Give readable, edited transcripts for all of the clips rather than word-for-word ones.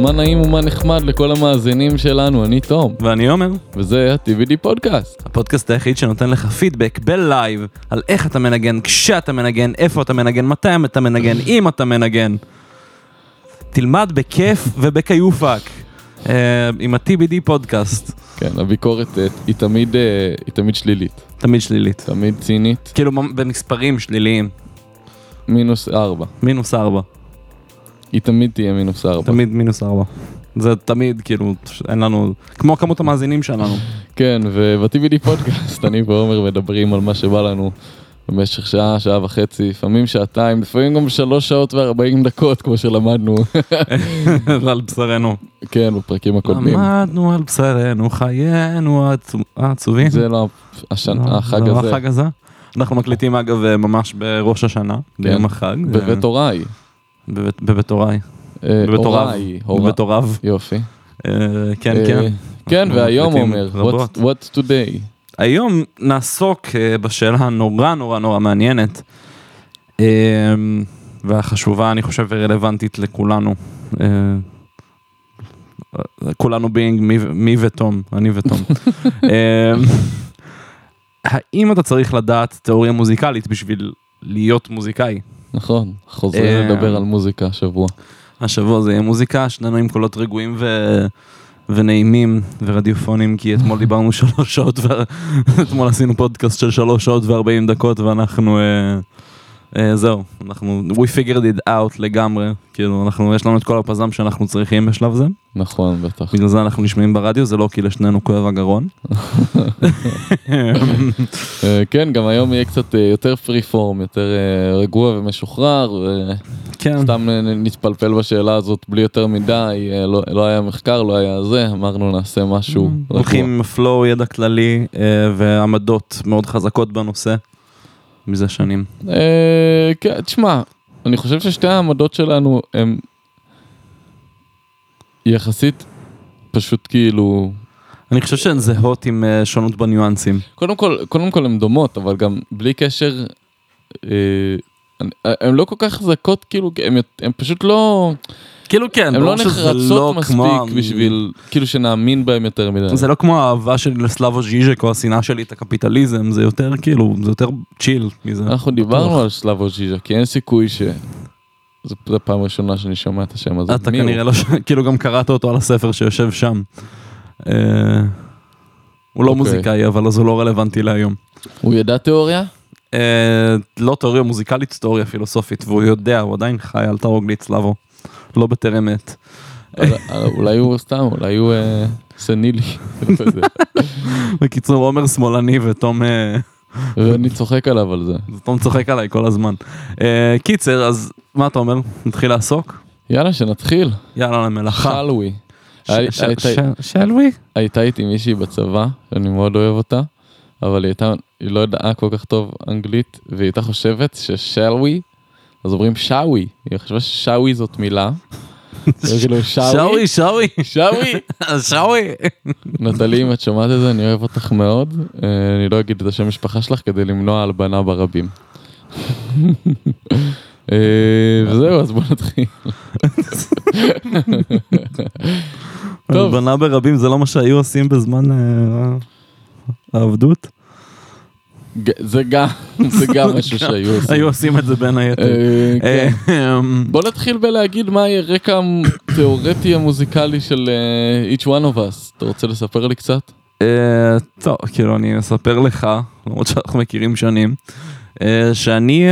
מה נעים ומה נחמד לכל המאזינים שלנו. אני תום. ואני עומר. וזה ITWD פודקאסט. הפודקאסט היחיד שנותן לך פידבק בלייב על איך אתה מנגן, כשאתה מנגן, איפה אתה מנגן, מתי אתה מנגן, אם אתה מנגן. תלמד בכיף ובקיופק. עם ITWD פודקאסט. כן, הביקורת היא תמיד שלילית. תמיד שלילית. תמיד צינית. כאילו במספרים שליליים. -4. -4. היא תמיד תהיה -4. תמיד -4. זה תמיד, כאילו, אין לנו... כמו כמות המאזינים שלנו. כן, וב-ITWD פודקאסט, אני ועומר מדברים על מה שבא לנו במשך שעה, שעה וחצי, לפעמים שעתיים, לפעמים גם 3 שעות ו-40 דקות, כמו שלמדנו. על בשרנו. כן, בפרקים הקודמים. למדנו על בשרנו, חיינו עצובים. זה לא החג הזה. זה לא החג הזה. אנחנו מקליטים, אגב, ממש בראש השנה, ביום החג. בבית אוראי. בבית אוראי. בבית אוריו. יופי. כן, כן. כן, והיום אומר, what's today? היום נעסוק בשאלה נורא נורא נורא מעניינת, והחשובה, אני חושב, רלוונטית לכולנו. כולנו being מי ותום, אני ותום. האם אתה צריך לדעת תיאוריה מוזיקלית בשביל להיות מוזיקאי? נכון, חוזרים לדבר על מוזיקה השבוע. השבוע זה מוזיקה, שנינו עם קולות רגועים ונעימים ורדיופונים, כי אתמול דיברנו 3 שעות, אתמול עשינו פודקאסט של 3 שעות ו-40 דקות, ואנחנו, זהו, אנחנו, we figured it out לגמרי, כאילו, אנחנו, יש לנו את כל הפזם שאנחנו צריכים בשלב זה. נכון, בטח. בגלל זה אנחנו נשמעים ברדיו, זה לא כי לשנינו כואב הגרון. כן, גם היום יהיה קצת יותר פריפורם, יותר רגוע ומשוחרר, סתם נתפלפל בשאלה הזאת בלי יותר מדי, לא היה מחקר, לא היה זה, אמרנו נעשה משהו רגוע. הולכים עם פלואו, ידע כללי ועמדות מאוד חזקות בנושא. מזה שנים. כן, תשמע, אני חושב ששתי העמדות שלנו הן יחסית פשוט כאילו... אני חושב שהן זהות עם שונות בניואנסים. קודם כל הן דומות, אבל גם בלי קשר, הן לא כל כך זכות, כאילו, הן פשוט לא... כאילו כן, הן לא נחרצות מספיק בשביל, כאילו שנאמין בהם יותר מדי. זה לא כמו האהבה שלי לסלאבו ז'יז'ק או השנאה שלי את הקפיטליזם, זה יותר כאילו, זה יותר צ'יל מזה. אנחנו דיברנו על סלאבו ז'יז'ק, כי אין סיכוי ש... זו פעם ראשונה שאני שומע את השם הזה. אתה כנראה לא, כאילו גם קראת אותו על הספר שיושב שם. הוא לא מוזיקאי, אבל אז הוא לא רלוונטי להיום. הוא ידע תיאוריה? לא תיאוריה מוזיקלית, תיאוריה פילוסופית, והוא יודע, הוא עדיין חי על תרוגלית סלאבו. לא בטרמת. אולי הוא סתם, אולי הוא סנילי. בקיצור, עומר שמאלני ותום... ואני צוחק עליו על זה. תום צוחק עליי כל הזמן. קיצר, אז מה אתה אומר? נתחיל לעסוק? יאללה, שנתחיל. יאללה, למלאכה. שלוי. שלוי? הייתה איתי מישהי בצבא, שאני מאוד אוהב אותה, אבל היא לא ידעה כל כך טוב אנגלית, והיא הייתה חושבת ששלוי, אז אומרים שאווי, אני חושב ששאווי זאת מילה. שאווי. נטלי, אם את שומעת את זה, אני אוהב אותך מאוד. אני לא אגיד את השם משפחה שלך כדי למנוע הלבנה ברבים. וזהו, אז בוא נתחיל. הלבנה ברבים זה לא מה שהיו עושים בזמן העבדות? זה גם משהו שהיו עושים. היו עושים את זה בין היתר. בוא נתחיל בלהגיד מה הרקע התיאורטי המוזיקלי של each one of us. אתה רוצה לספר לי קצת? טוב, כאילו אני אספר לך, למרות שאנחנו מכירים שנים, שאני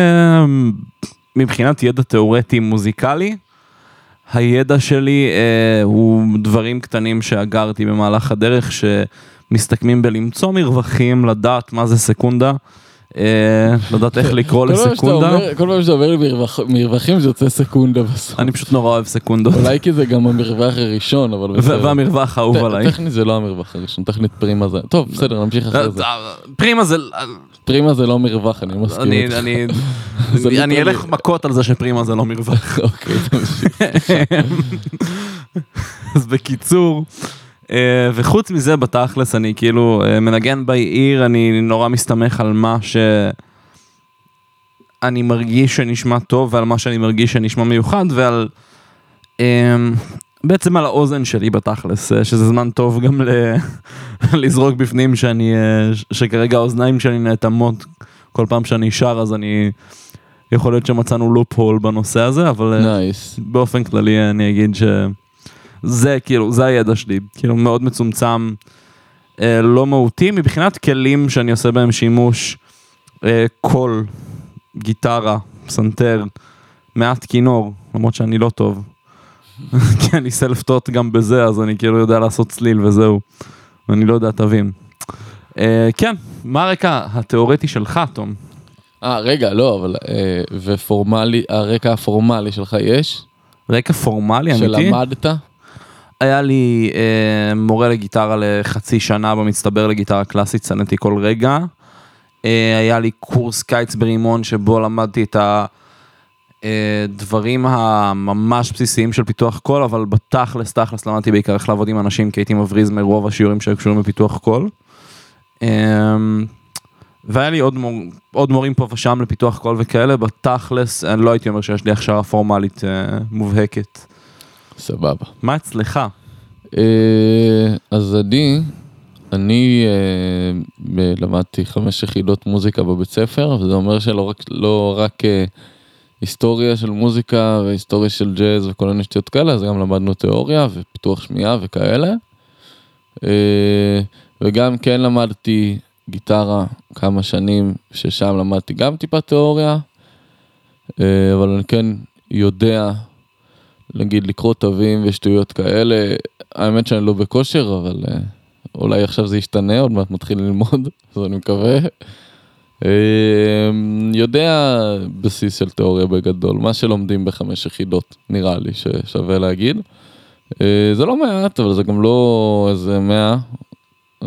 מבחינת ידע תיאורטי מוזיקלי, הידע שלי הוא דברים קטנים שאגרתי במהלך הדרך, שמסתכמים בלמצוא מרווחים, לדעת מה זה סקונדה, לא יודעת איך לקרוא לסקונדה. כל פעם שאתה אומר לי מרווחים, זה יוצא סקונדה בסוף. אני פשוט נורא אוהב סקונדות. אולי כי זה גם המרווח הראשון, והמרווח האהוב עליי. טכנית זה לא המרווח הראשון, טכנית פרימה זה... טוב, בסדר, נמשיך אחרי זה. פרימה זה לא מרווח, אני מסכים. אני אלך מכות על זה שפרימה זה לא מרווח. אוקיי, תמשיך. אז בקיצור... וחוץ מזה בתכלס אני כאילו מנגן בעיר, אני נורא מסתמך על מה שאני מרגיש שנשמע טוב ועל מה שאני מרגיש שנשמע מיוחד ועל בעצם על האוזן שלי בתכלס, שזה זמן טוב גם לזרוק בפנים שכרגע האוזניים שלי נעתמות כל פעם שאני שר, אז אני יכול להיות שמצאנו לופ הול בנושא הזה, אבל באופן כללי אני אגיד ש... זה כאילו, זה הידע שלי, כאילו מאוד מצומצם, לא מהותי, מבחינת כלים שאני עושה בהם שימוש, קול, גיטרה, פסנתר, מעט כינור, למרות שאני לא טוב, כי אני סלף טוט גם בזה, אז אני כאילו יודע לעשות צליל וזהו, ואני לא יודע תווים. כן, מה הרקע התיאורטי שלך, תום? רגע, לא, אבל, ופורמלי, הרקע הפורמלי שלך יש? רקע פורמלי, אמיתי? שלמדת? היה לי מורה לגיטרה לחצי שנה במצטבר לגיטרה קלאסית, צנתי כל רגע. היה לי קורס קיץ ברימון שבו למדתי את הדברים הממש בסיסיים של פיתוח קול, אבל בתכלס למדתי בעיקר איך לעבוד עם אנשים, כי הייתי מבריז מרוב השיעורים שהיו קשורים בפיתוח קול. והיה לי עוד מורים פה ושם לפיתוח קול וכאלה, בתכלס אני לא הייתי אומר שיש לי הכשרה פורמלית מובהקת. סבבה. מה אצלך? אז אני למדתי 5 יחידות מוזיקה בבית ספר, וזה אומר שלא רק היסטוריה של מוזיקה והיסטוריה של ג'אז וכל מיני שטויות כאלה, אז גם למדנו תיאוריה ופיתוח שמיעה וכאלה, וגם כן למדתי גיטרה כמה שנים, ששם למדתי גם טיפה תיאוריה, אבל אני כן יודע... נגיד לקרוא תווים ושטויות כאלה, האמת שאני לא בכושר, אבל אולי עכשיו זה ישתנה, עוד מעט מתחיל ללמוד, אז אני מקווה. יודע בסיס של תיאוריה בגדול, מה שלומדים ב5 יחידות, נראה לי ששווה להגיד. זה לא מעט, אבל זה גם לא איזה 100,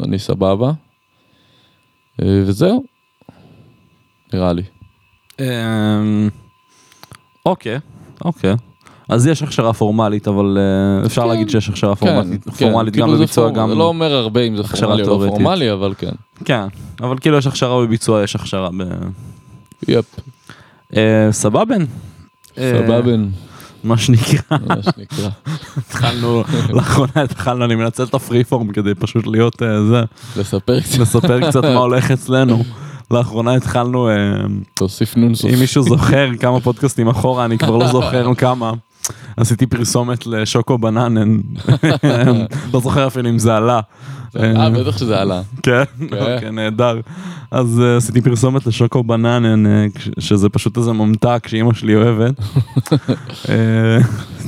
אני סבבה. וזהו, נראה לי. אוקיי. אז יש הכשרה פורמלית, אבל אפשר להגיד שיש הכשרה פורמלית גם בביצוע, גם... לא אומר הרבה אם זה פורמלי או לא פורמלי, אבל כן. כן, אבל כאילו יש הכשרה בביצוע, יש הכשרה ב... יפ. סבבן. מה שנקרא. לאחרונה התחלנו, אני מנצל את הפריפורם כדי פשוט להיות זה. לספר קצת מה הולך אצלנו. לאחרונה התחלנו, אם מישהו זוכר כמה פודקאסטים אחורה, אני כבר לא זוכר כמה, עשיתי פרסומת לשוקו בנאנן, לא זוכר אפילו אם זה עלה. בטח שזה עלה. כן, נהדר. אז עשיתי פרסומת לשוקו בנאנן, שזה פשוט איזה ממתק שאימא שלי אוהבת.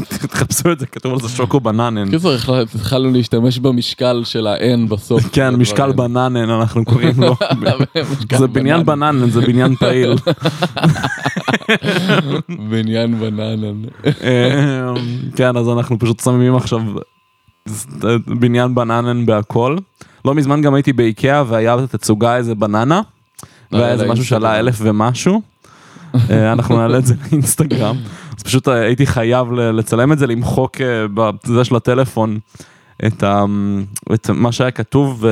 תחפשו את זה, כתוב על זה שוקו בנאנן. כזו, התחלנו להשתמש במשקל של ה-N בסוף. כן, משקל בנאנן אנחנו קוראים לו. זה בניין בנאנן, זה בניין פעיל. בניין בנאנן. כן, אז אנחנו פשוט שמים עכשיו... בניין בנאנן בהכל. לא מזמן גם הייתי באיקאה והיה תצוגה איזה בננה, והיה איזה משהו שעלה 1000 ומשהו. אנחנו נעלה את זה לאינסטגרם. אז פשוט הייתי חייב לצלם את זה, למחוק בזה של הטלפון את מה שהיה כתוב,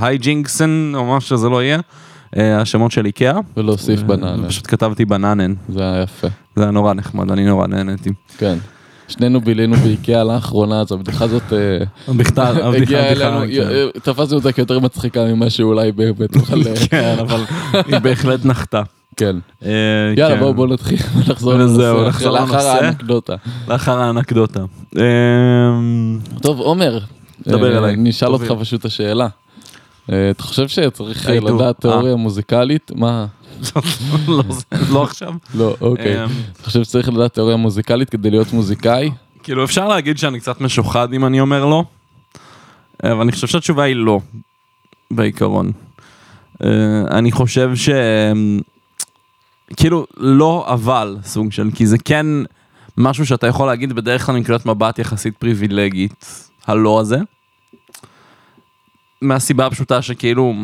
הייג'ינקסן או מה שזה לא יהיה, השמות של איקאה. ולהוסיף בנאנן. פשוט כתבתי בנאנן. זה היה יפה. זה היה נורא נחמד, אני נורא נהניתי. כן. שנינו בילינו באיקאה לאחרונה, אז הבדיחה הזאת הגיעה אלינו, תפסנו אותה כיותר מצחיקה ממה שאולי באמת נוכל... כן, אבל היא בהחלט נחתה. כן. יאללה, בואו נתחיל, נחזור לנושא, לאחר האנקדוטה. טוב, עומר, נשאל אותך פשוט השאלה. אתה חושב שצריך לדעת תיאוריה מוזיקלית? מה... לא עכשיו? לא, אוקיי. אתה חושב שצריך לדעת תיאוריה מוזיקלית כדי להיות מוזיקאי? כאילו אפשר להגיד שאני קצת משוחד אם אני אומר לא, אבל אני חושב שהתשובה היא לא, בעיקרון. אני חושב ש... כאילו, לא אבל סוג של, כי זה כן משהו שאתה יכול להגיד בדרך כלל נקודת מבט יחסית פריבילגית, הלא הזה. מהסיבה הפשוטה שכאילו,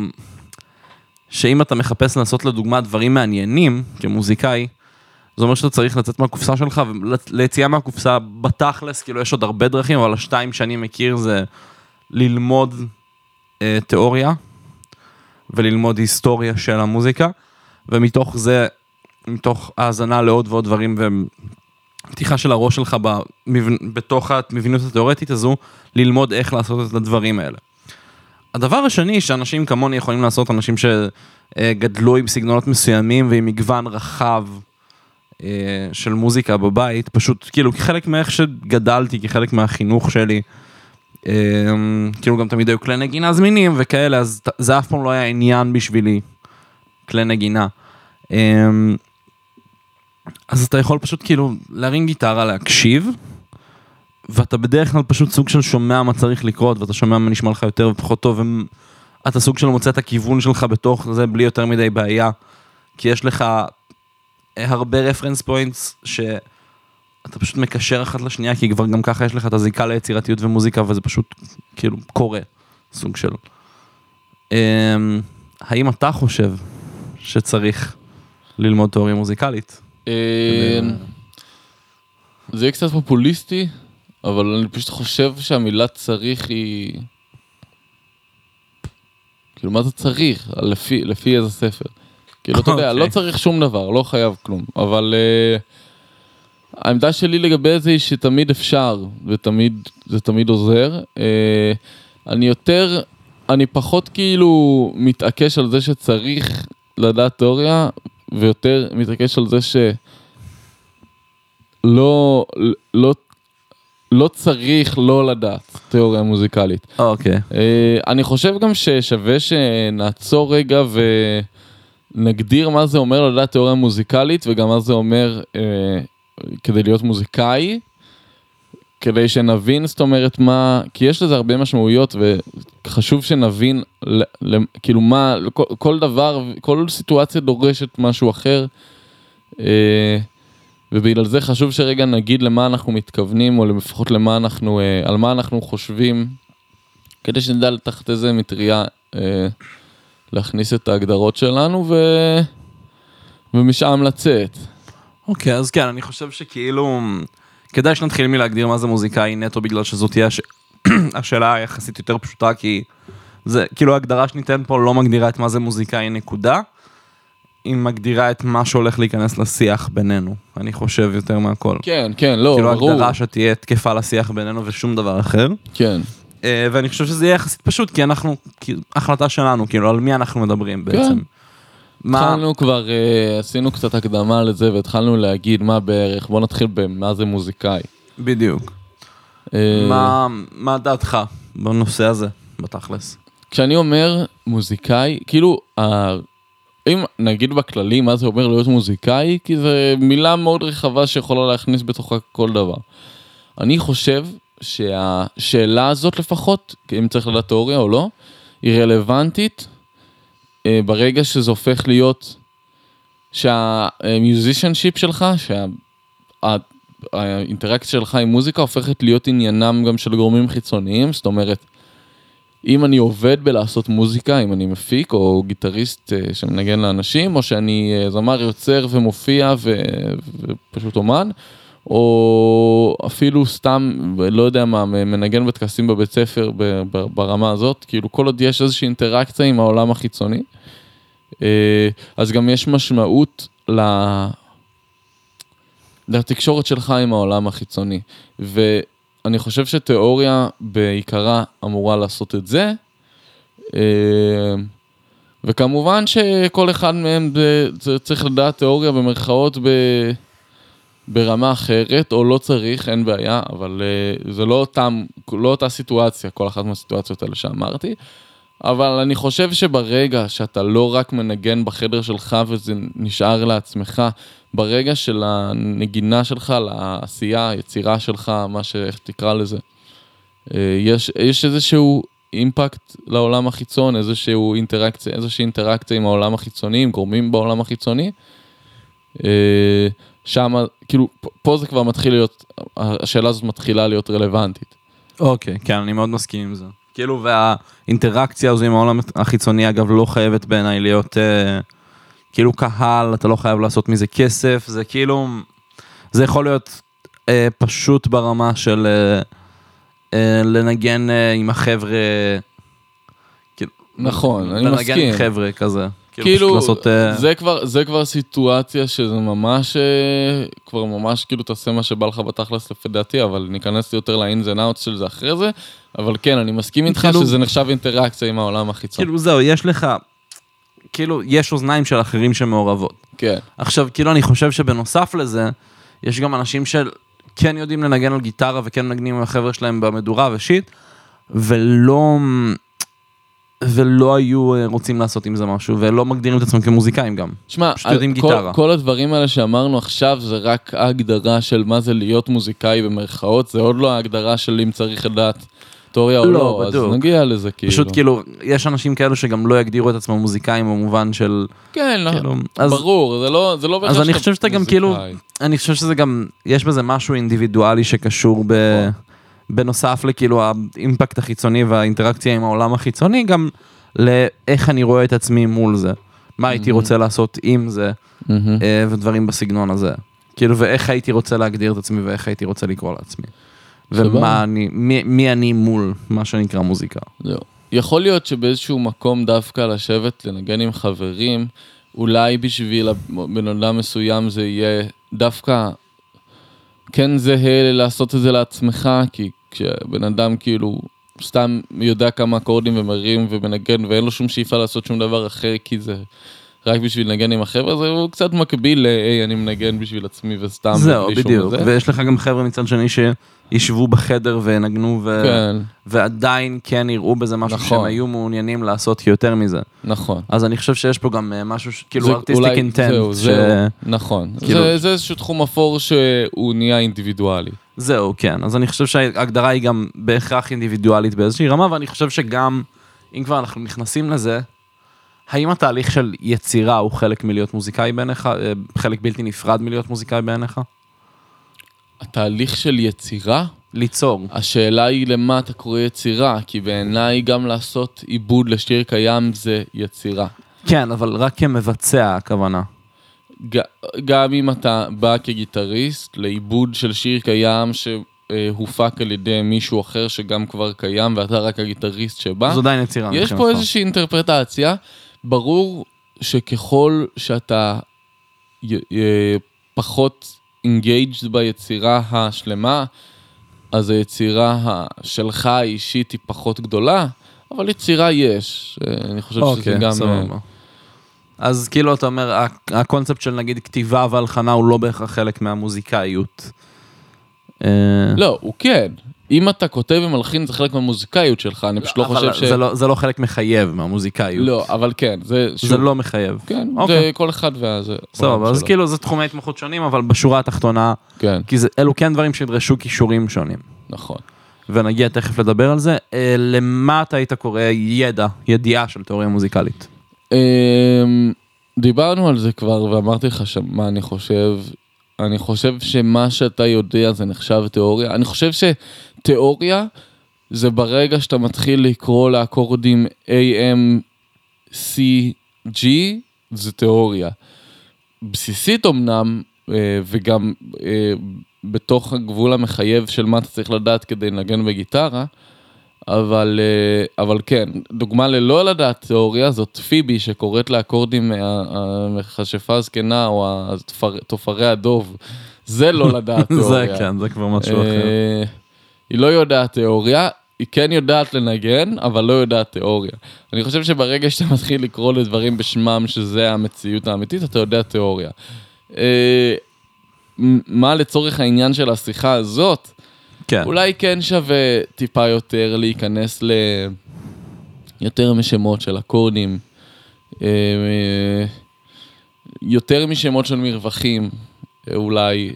שאם אתה מחפש לעשות לדוגמה דברים מעניינים, כמוזיקאי, זה אומר שאתה צריך לצאת מהקופסה שלך, וליציאה מהקופסה בתכלס, כאילו יש עוד הרבה דרכים, אבל השתיים שאני מכיר זה ללמוד תיאוריה, וללמוד היסטוריה של המוזיקה, ומתוך זה, מתוך האזנה לעוד ועוד דברים, ופתיחה של הראש שלך בתוך המבינות התיאורטית הזו, ללמוד איך לעשות את הדברים האלה. הדבר השני שאנשים כמוני יכולים לעשות, אנשים שגדלו עם סגנונות מסוימים, ועם מגוון רחב של מוזיקה בבית, פשוט כאילו כחלק מאיך שגדלתי, כחלק מהחינוך שלי, כאילו גם תמיד היו כלי נגינה זמינים וכאלה, אז זה אף פעם לא היה עניין בשבילי, כלי נגינה. אז אתה יכול פשוט כאילו להרים גיטרה, להקשיב, ואתה בדרך כלל פשוט סוג של שומע מה צריך לקרות, ואתה שומע מה נשמע לך יותר ופחות טוב, ואתה סוג של מוצא את הכיוון שלך בתוך זה בלי יותר מדי בעיה, כי יש לך הרבה רפרנס פוינטס שאתה פשוט מקשר אחת לשנייה, כי כבר גם ככה יש לך את הזיקה ליצירתיות ומוזיקה, וזה פשוט כאילו קורה, סוג של. האם אתה חושב שצריך ללמוד תיאוריה מוזיקלית? זה יהיה קצת פופוליסטי, אבל אני פשוט חושב שהמילה צריך היא... כאילו, מה זה צריך? לפי איזה ספר? כאילו, אתה יודע, לא צריך שום דבר, לא חייב כלום, אבל העמדה שלי לגבי זה היא שתמיד אפשר, זה תמיד עוזר. אני פחות כאילו מתעקש על זה שצריך לדעת תיאוריה, ויותר מתעקש על זה שלא צריך לא לדעת תיאוריה מוזיקלית. אוקיי. אני חושב גם ששווה שנעצור רגע ונגדיר מה זה אומר לדעת תיאוריה מוזיקלית, וגם מה זה אומר כדי להיות מוזיקאי, כדי שנבין, זאת אומרת, מה, כי יש לזה הרבה משמעויות, וחשוב שנבין, כאילו מה, כל דבר, כל סיטואציה דורשת משהו אחר, ובגלל זה חשוב שרגע נגיד למה אנחנו מתכוונים, או לפחות למה אנחנו, על מה אנחנו חושבים, כדי שנדע לתחת איזה מטריה, להכניס את ההגדרות שלנו, ומשם לצאת. אוקיי, אז כן, אני חושב שכאילו... כדאי שנתחיל מלהגדיר מה זה מוזיקאי נטו, בגלל שזאת תהיה השאלה היחסית יותר פשוטה, כי זה, כאילו ההגדרה שניתן פה לא מגדירה את מה זה מוזיקאי נקודה, היא מגדירה את מה שהולך להיכנס לשיח בינינו, אני חושב יותר מהכל. כן, כן, לא, ברור. כאילו ההגדרה שתהיה תקפה לשיח בינינו ושום דבר אחר. כן. ואני חושב שזה יהיה יחסית פשוט, כי אנחנו, החלטה שלנו, כאילו על מי אנחנו מדברים בעצם. כן. התחלנו כבר, עשינו קצת הקדמה לזה, והתחלנו להגיד מה בערך, בוא נתחיל במה זה מוזיקאי. בדיוק. מה דעתך בנושא הזה, בתכלס? כשאני אומר מוזיקאי, כאילו, אם נגיד בכללי מה זה אומר להיות מוזיקאי, כי זו מילה מאוד רחבה שיכולה להכניס בתוכה כל דבר. אני חושב שהשאלה הזאת לפחות, אם צריך לדעת תיאוריה או לא, היא רלוונטית, ברגע שזה הופך להיות שהמיוזישנשיפ שלך, שהאינטראקציה שלך עם מוזיקה הופכת להיות עניינם גם של גורמים חיצוניים, זאת אומרת, אם אני עובד בלעשות מוזיקה, אם אני מפיק או גיטריסט שמנגן לאנשים, או שאני זמר יוצר ומופיע ופשוט אומן, או אפילו סתם, לא יודע מה, מנגן בתקסים בבית ספר ברמה הזאת, כאילו כל עוד יש איזושהי אינטראקציה עם העולם החיצוני, אז גם יש משמעות לתקשורת שלך עם העולם החיצוני, ואני חושב שתיאוריה בעיקרה אמורה לעשות את זה, וכמובן שכל אחד מהם צריך לדעת תיאוריה במרכאות ברמה אחרת, או לא צריך, אין בעיה, אבל זה לא אותה סיטואציה, כל אחת מהסיטואציות האלה שאמרתי, אבל אני חושב שברגע שאתה לא רק מנגן בחדר שלך, וזה נשאר לעצמך, ברגע של הנגינה שלך, לעשייה, היצירה שלך, מה שאיך תקרא לזה, יש איזשהו אימפקט לעולם החיצון, איזושהי אינטראקציה עם העולם החיצוני, עם גורמים בעולם החיצוני, שם, כאילו, פה זה כבר מתחיל להיות, השאלה הזאת מתחילה להיות רלוונטית. אוקיי, כן, אני מאוד מסכים עם זה. כאילו, והאינטראקציה הזו עם העולם החיצוני, אגב, לא חייבת בעיניי להיות, כאילו, קהל, אתה לא חייב לעשות מזה כסף, זה כאילו, זה יכול להיות פשוט ברמה של לנגן עם החבר'ה, נכון, אני מסכים. לנגן עם חבר'ה כזה. כאילו, זה כבר סיטואציה שזה ממש, כבר ממש כאילו תעשה מה שבא לך בתכלס לפי דעתי, אבל ניכנס יותר ל-ins and outs של זה אחרי זה, אבל כן, אני מסכים איתך שזה נחשב אינטראקציה עם העולם החיצון. כאילו זהו, יש לך, כאילו, יש אוזניים של אחרים שמעורבות. כן. עכשיו, כאילו, אני חושב שבנוסף לזה, יש גם אנשים שכן יודעים לנגן על גיטרה, וכן מנגנים עם החבר'ה שלהם במדורה ושיט, ולא היו רוצים לעשות עם זה משהו, ולא מגדירים את עצמם כמוזיקאים גם. שמה, כל הדברים האלה שאמרנו עכשיו, זה רק ההגדרה של מה זה להיות מוזיקאי במרכאות, זה עוד לא ההגדרה של אם צריך לדעת תיאוריה או לא, אז נגיע לזה כאילו. פשוט כאילו, יש אנשים כאלו שגם לא יגדירו את עצמם מוזיקאים במובן של... כן, ברור, זה לא... אז אני חושב שאתה גם כאילו, אני חושב שזה גם, יש בזה משהו אינדיבידואלי שקשור ב... בנוסף לכאילו האימפקט החיצוני והאינטראקציה עם העולם החיצוני, גם לאיך אני רואה את עצמי מול זה. מה הייתי רוצה לעשות עם זה, ודברים בסגנון הזה. כאילו, ואיך הייתי רוצה להגדיר את עצמי, ואיך הייתי רוצה לקרוא לעצמי. ומה אני, מי אני מול מה שנקרא מוזיקה. יכול להיות שבאיזשהו מקום דווקא לשבת, לנגן עם חברים, אולי בשביל בן אדם מסוים זה יהיה דווקא... כן זהה לעשות את זה לעצמך, כי כשבן אדם כאילו סתם יודע כמה אקורדים ומרים ומנגן, ואין לו שום שאיפה לעשות שום דבר אחר, כי זה רק בשביל לנגן עם החבר'ה, זה הוא קצת מקביל ל-איי, אני מנגן בשביל עצמי וסתם. זהו, בדיוק. ויש לך גם חבר'ה מצד שני שישבו בחדר ונגנו, ועדיין כן יראו בזה משהו שהם היו מעוניינים לעשות יותר מזה. נכון. אז אני חושב שיש פה גם משהו, כאילו ארטיסטיק אינטנט. נכון. זה איזשהו תחום אפור שהוא נהיה אינדיבידואלי. זהו, כן. אז אני חושב שההגדרה היא גם בהכרח אינדיבידואלית באיזושהי רמה, ואני חושב שגם, אם כבר אנחנו נכנסים לזה, האם התהליך של יצירה הוא חלק מלהיות מוזיקאי בעיניך, חלק בלתי נפרד מלהיות מוזיקאי בעיניך? התהליך של יצירה? ליצור. השאלה היא למה אתה קורא יצירה, כי בעיניי גם לעשות עיבוד לשיר קיים זה יצירה. כן, אבל רק כמבצע הכוונה. גם אם אתה בא כגיטריסט לעיבוד של שיר קיים שהופק על ידי מישהו אחר שגם כבר קיים ואתה רק הגיטריסט שבא. זו עדיין יצירה. יש פה איזושהי אינטרפרטציה, ברור שככל שאתה פחות engaged ביצירה השלמה, אז היצירה שלך האישית היא פחות גדולה, אבל יצירה יש. אני חושב שזה גם... אז כאילו אתה אומר, הקונספט של נגיד כתיבה והלחנה הוא לא בהכרח חלק מהמוזיקאיות. לא, הוא כן. אם אתה כותב ומלחין, זה חלק מהמוזיקאיות שלך, אני פשוט לא חושב ש... זה לא חלק מחייב מהמוזיקאיות. לא, אבל כן. זה לא מחייב. כן, זה כל אחד וזה... סבב, אז כאילו זה תחומי התמחות שונים, אבל בשורה התחתונה, כי אלו כן דברים שדרשו כישורים שונים. נכון. ונגיע תכף לדבר על זה. למה אתה היית קורא ידיעה של תיאוריה מוזיקלית? דיברנו על זה כבר, ואמרתי לך מה אני חושב... אני חושב שמה שאתה יודע זה נחשב תיאוריה. אני חושב שתיאוריה זה ברגע שאתה מתחיל לקרוא לאקורדים AMCG, זה תיאוריה. בסיסית אמנם, וגם בתוך הגבול המחייב של מה אתה צריך לדעת כדי לנגן בגיטרה, אבל כן, דוגמה ללא לדעת תיאוריה, זאת פיבי שקוראת לאקורדים המכשפה הזקנה או תופרי הדוב. זה לא לדעת תיאוריה. זה כן, זה כבר משהו אחר. היא לא יודעת תיאוריה, היא כן יודעת לנגן, אבל לא יודעת תיאוריה. אני חושב שברגע שאתה מתחיל לקרוא לדברים בשמם שזה המציאות האמיתית, אתה יודע תיאוריה. מה לצורך העניין של השיחה הזאת? אולי כן שווה טיפה יותר להיכנס ליותר משמות של אקורדים, יותר משמות של מרווחים, אולי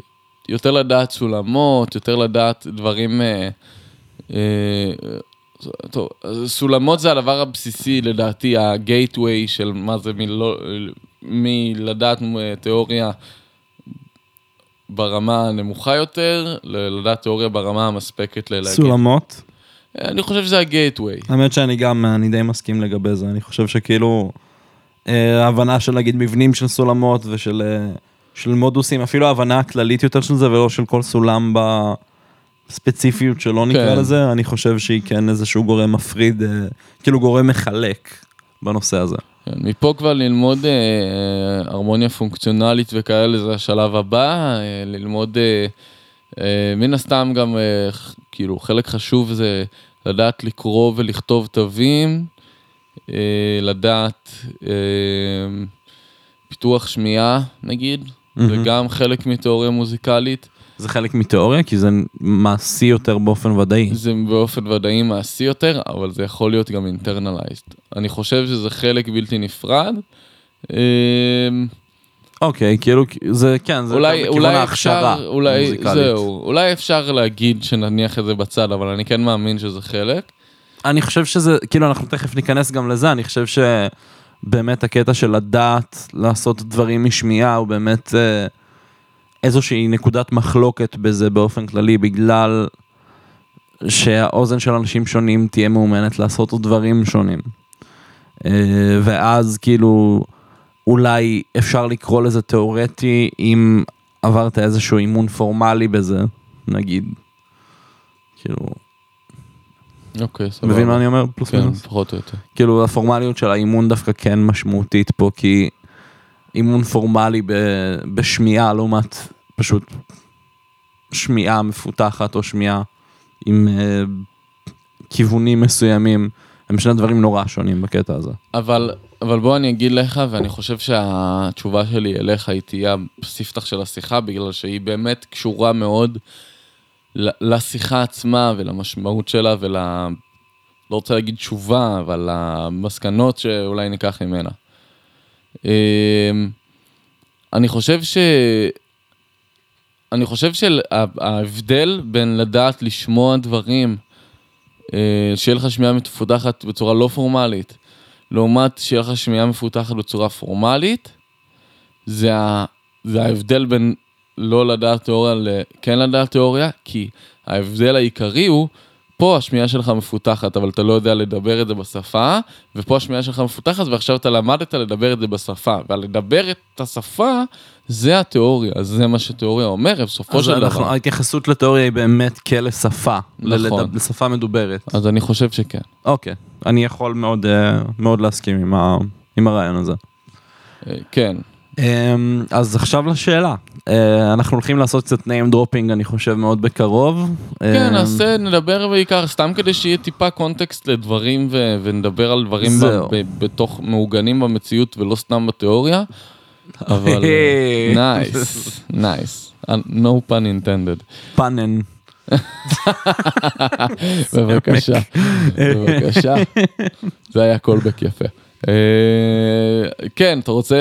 יותר לדעת סולמות, יותר לדעת דברים טוב, סולמות זה הדבר הבסיסי, לדעתי, הגייטווי של מה זה מלדעת תיאוריה ברמה הנמוכה יותר, לדעת תיאוריה ברמה המספקת ללהגיד. סולמות? אני חושב שזה הגייטווי. האמת שאני גם, אני די מסכים לגבי זה, אני חושב שכאילו, ההבנה של להגיד מבנים של סולמות ושל מודוסים, אפילו ההבנה הכללית יותר של זה, ולא של כל סולם ספציפיות שלא נקרא לזה, אני חושב שהיא כן איזשהו גורם מפריד, כאילו גורם מחלק בנושא הזה. מפה כבר ללמוד הרמוניה פונקציונלית וכאלה, זה השלב הבא, ללמוד מן הסתם גם, כאילו חלק חשוב זה לדעת לקרוא ולכתוב תווים, לדעת פיתוח שמיעה נגיד, וגם חלק מתיאוריה מוזיקלית, זה חלק מתיאוריה, כי זה מעשי יותר באופן ודאי. זה באופן ודאי מעשי יותר, אבל זה יכול להיות גם internalized. אני חושב שזה חלק בלתי נפרד. אוקיי, כאילו, זה כן, זה כיוון ההכשרה המוזיקלית. זהו, אולי אפשר להגיד שנניח את זה בצד, אבל אני כן מאמין שזה חלק. אני חושב שזה, כאילו, אנחנו תכף ניכנס גם לזה, אני חושב שבאמת הקטע של הדעת, לעשות דברים משמיעה, הוא באמת איזושהי נקודת מחלוקת בזה באופן כללי, בגלל שהאוזן של אנשים שונים תהיה מאומנת לעשות דברים שונים. ואז כאילו, אולי אפשר לקרוא לזה תיאורטי, אם עברת איזשהו אימון פורמלי בזה, נגיד. כאילו, אוקיי, סבבה. מבין מה אני אומר? פלוס מינוס. כן, פחות או יותר. כאילו, הפורמליות של האימון דווקא כן משמעותית פה, כי אימון פורמלי בשמיעה, לעומת פשוט שמיעה מפותחת או שמיעה עם כיוונים מסוימים, הם שני דברים נורא שונים בקטע הזה. אבל בוא אני אגיד לך, ואני חושב שהתשובה שלי אליך היא תהיה בספתח של השיחה, בגלל שהיא באמת קשורה מאוד לשיחה עצמה ולמשמעות שלה ול, לא רוצה להגיד תשובה, אבל למסקנות שאולי ניקח ממנה. אני חושב שההבדל בין לדעת לשמוע דברים, שיהיה לך שמיעה מפותחת בצורה לא פורמלית, לעומת שיהיה לך שמיעה מפותחת בצורה פורמלית, זה ההבדל בין לא לדעת תיאוריה לכן לדעת תיאוריה, כי ההבדל העיקרי הוא, פה השמיעה שלך מפותחת, אבל אתה לא יודע לדבר את זה בשפה, ופה השמיעה שלך מפותחת, ועכשיו אתה למדת לדבר את זה בשפה, ולדבר את השפה, זה התיאוריה, זה מה שתיאוריה אומרת, בסופו של דבר. ההתייחסות לתיאוריה היא באמת כאל שפה, לשפה מדוברת. אז אני חושב שכן. אוקיי, אני יכול מאוד, מאוד להסכים עם הרעיון הזה. כן. אז עכשיו לשאלה, אנחנו הולכים לעשות קצת name dropping, אני חושב מאוד בקרוב. כן, נעשה, נדבר בעיקר, סתם כדי שיהיה טיפה קונטקסט לדברים, ונדבר על דברים בתוך מעוגנים במציאות, ולא סתם בתיאוריה, אבל נייס, no pun intended. פאנן. בבקשה, בבקשה. זה היה כל בק יפה. כן, אתה רוצה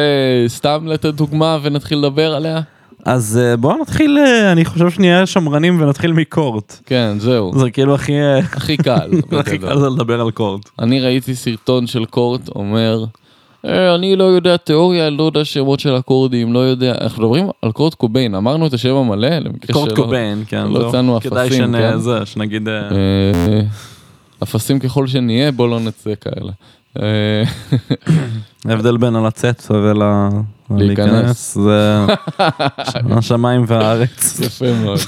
סתם לתת דוגמה ונתחיל לדבר עליה? אז בואו נתחיל, אני חושב שנהיה שמרנים ונתחיל מקורט. כן, זהו. זה כאילו הכי קל. הכי קל זה לדבר על קורט. אני ראיתי סרטון של קורט אומר, אני לא יודע תיאוריה, לא יודע שמות של הקורדים, לא יודע. אנחנו מדברים על קורט קוביין, אמרנו את השם המלא. קורט קוביין, כן. לא יצאנו אפסים. כדאי שנגיד אפסים ככל שנהיה, בואו לא נצא כאלה. ההבדל בין לצאת ולהיכנס זה השמיים והארץ. יפה מאוד.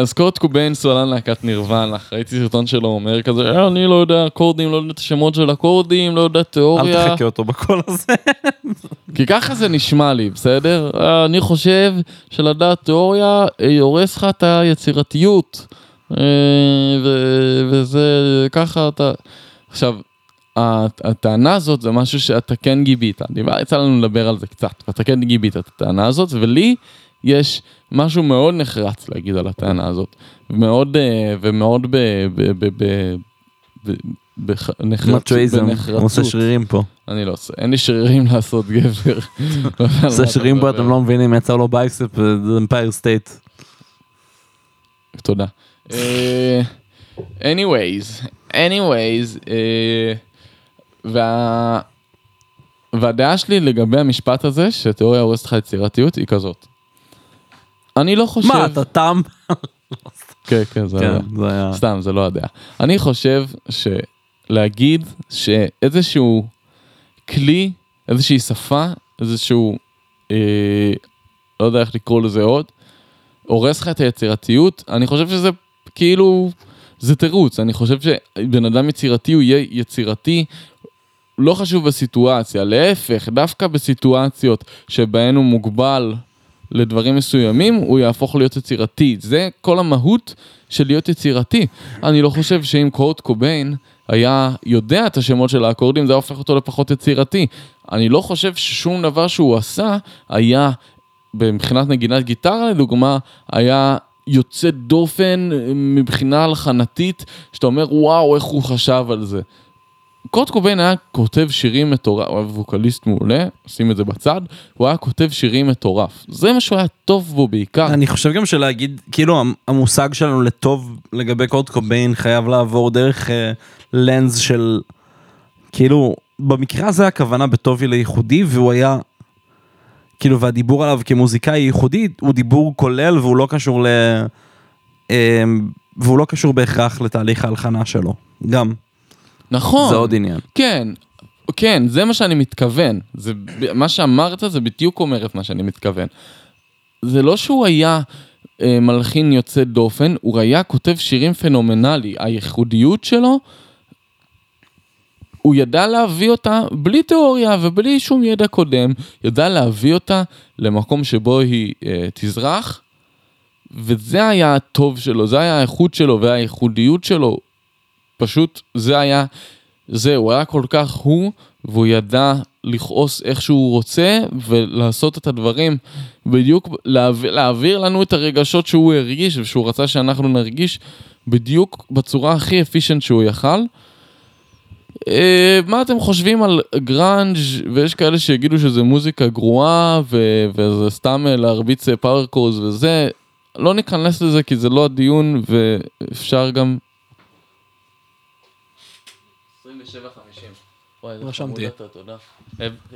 אז קורט קוביין, סולן להקת נירוונה, ראיתי סרטון שלו אומר כזה, אני לא יודע אקורדים, לא יודע את השמות של אקורדים, לא יודע תיאוריה. אל תחכה אותו בכל הזה. כי ככה זה נשמע לי, בסדר? אני חושב שלדעת תיאוריה יורס לך את היצירתיות, וזה ככה אתה. עכשיו, הטענה הזאת זה משהו שאתה כן גיבית, יצא לנו לדבר על זה קצת, ואתה כן גיבית את הטענה הזאת, ולי יש משהו מאוד נחרץ להגיד על הטענה הזאת, ומאוד בנחרצות. עושה שרירים פה. אני לא עושה, אין לי שרירים לעשות גבר. עושה שרירים פה, אתם לא מבינים, יצא לו בייספ, אמפייר סטייט. תודה. anyways, והדעה שלי לגבי המשפט הזה, שתיאוריה הורסת לך יצירתיות, היא כזאת. אני לא חושב... מה, אתה תם? כן, כן, זה היה. סתם, זה לא הדעה. אני חושב שלהגיד שאיזשהו כלי, איזושהי שפה, איזשהו, לא יודע איך לקרוא לזה עוד, הורס לך את היצירתיות, אני חושב שזה כאילו, זה תירוץ, אני חושב שבן אדם יצירתי הוא יהיה יצירתי, לא חשוב בסיטואציה, להפך, דווקא בסיטואציות שבהן הוא מוגבל לדברים מסוימים, הוא יהפוך להיות יצירתי. זה כל המהות של להיות יצירתי. אני לא חושב שאם קורט קוביין היה יודע את השמות של האקורדים, זה הופך אותו לפחות יצירתי. אני לא חושב ששום דבר שהוא עשה היה, במבחינת נגינת גיטרה לדוגמה, היה יוצא דופן מבחינה לחנתית, שאתה אומר וואו איך הוא חשב על זה. קורט קוביין היה כותב שירים מטורף, הוא היה ווקליסט מעולה, עושים את זה בצד, הוא היה כותב שירים מטורף. זה מה שהוא היה טוב בו בעיקר. אני חושב גם שלהגיד, כאילו המושג שלנו לטוב לגבי קורט קוביין חייב לעבור דרך לנז של, כאילו, במקרה הזה הכוונה בטוב היא ייחודי, והוא היה, כאילו, והדיבור עליו כמוזיקאי ייחודי, הוא דיבור כולל והוא לא קשור ל... והוא לא קשור בהכרח לתהליך ההלחנה שלו. גם. נכון. זה עוד עניין. כן, כן, זה מה שאני מתכוון. זה, מה שאמרת זה בדיוק אומר את מה שאני מתכוון. זה לא שהוא היה מלחין יוצא דופן, הוא היה כותב שירים פנומנלי. הייחודיות שלו, הוא ידע להביא אותה בלי תיאוריה ובלי שום ידע קודם, ידע להביא אותה למקום שבו היא תזרח, וזה היה הטוב שלו, זה היה האיכות שלו והייחודיות שלו, פשוט זה היה, הוא היה כל כך הוא, והוא ידע לכעוס איך שהוא רוצה, ולעשות את הדברים, בדיוק להעביר לנו את הרגשות שהוא הרגיש, ושהוא רצה שאנחנו נרגיש, בדיוק בצורה הכי אפישנט שהוא יכל. מה אתם חושבים על גרנג' ויש כאלה שיגידו שזה מוזיקה גרועה, וזה סתם להרביץ פאוורקורס וזה, לא ניכנס לזה כי זה לא הדיון, ואפשר גם... 2750. וואי, זה חמודה, תודה.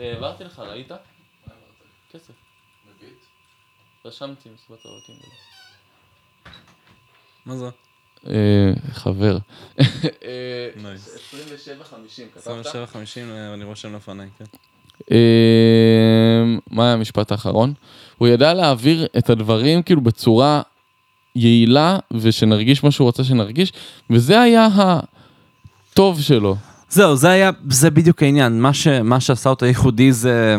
העברתי לך, ראית? מה העברת? כסף. מביט? רשמתי מסוות הרקים. מה זה? חבר. 2750, כתבת? 2750, אני רואה שם לפני, כן. מה היה המשפט האחרון? הוא ידע להעביר את הדברים כאילו בצורה יעילה, ושנרגיש מה שהוא רוצה שנרגיש, וזה היה הטוב שלו. זהו, זה היה, זה בדיוק העניין. מה שעשה אותו ייחודי זה...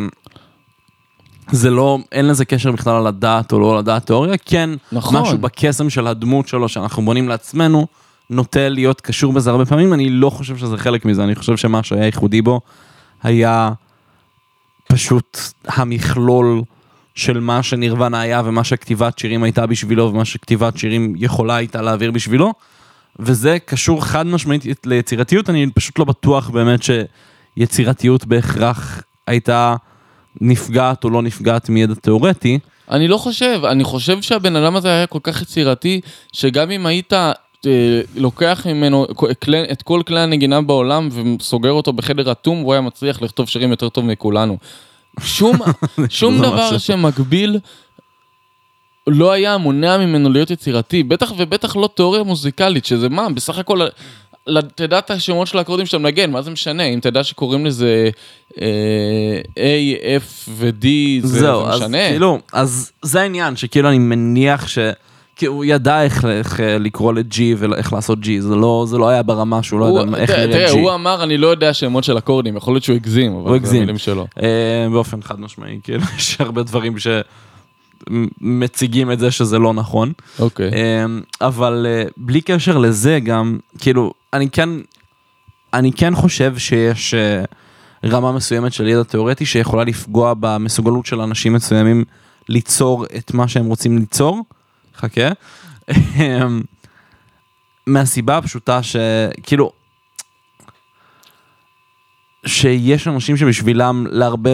זה לא, אין לזה קשר בכלל על הדעת או לא על הדעת תיאוריה, כן, נכון. משהו בקסם של הדמות שלו שאנחנו בונים לעצמנו, נוטה להיות קשור בזה הרבה פעמים, אני לא חושב שזה חלק מזה, אני חושב שמה שהיה ייחודי בו, היה פשוט המכלול של מה שנירוונה היה, ומה שכתיבת שירים הייתה בשבילו, ומה שכתיבת שירים יכולה הייתה להעביר בשבילו, וזה קשור חד משמעית ליצירתיות, אני פשוט לא בטוח באמת שיצירתיות בהכרח הייתה, נפגעת או לא נפגעת מידע תיאורטי. אני לא חושב, אני חושב שהבן אדם הזה היה כל כך יצירתי, שגם אם היית לוקח ממנו את כל כלי הנגינה בעולם, וסוגר אותו בחדר אטום, הוא היה מצליח לכתוב שירים יותר טוב מכולנו. שום דבר שמקביל, לא היה מונע ממנו להיות יצירתי, בטח ובטח לא תיאוריה מוזיקלית, שזה מה, בסך הכל... תדע את השמות של האקורדים שאתה מנגן, מה זה משנה? אם תדע שקוראים לזה A, F ו-D, זה משנה. אז זה העניין, שכאילו אני מניח שהוא ידע איך לקרוא ל-G ואיך לעשות G, זה לא היה ברמה שהוא לא ידע איך לראה G. הוא אמר, אני לא יודע שמות של האקורדים, יכול להיות שהוא הגזים, אבל זה המילים שלו. באופן חד משמעי, כאילו, יש הרבה דברים שמציגים את זה שזה לא נכון. אוקיי. אבל בלי קשר לזה גם, כאילו, אני כן חושב שיש רמה מסוימת של ידע תיאורטי שיכולה לפגוע במסוגלות של אנשים מסוימים ליצור את מה שהם רוצים ליצור. חכה. מהסיבה הפשוטה שכאילו, שיש אנשים שבשבילם להרבה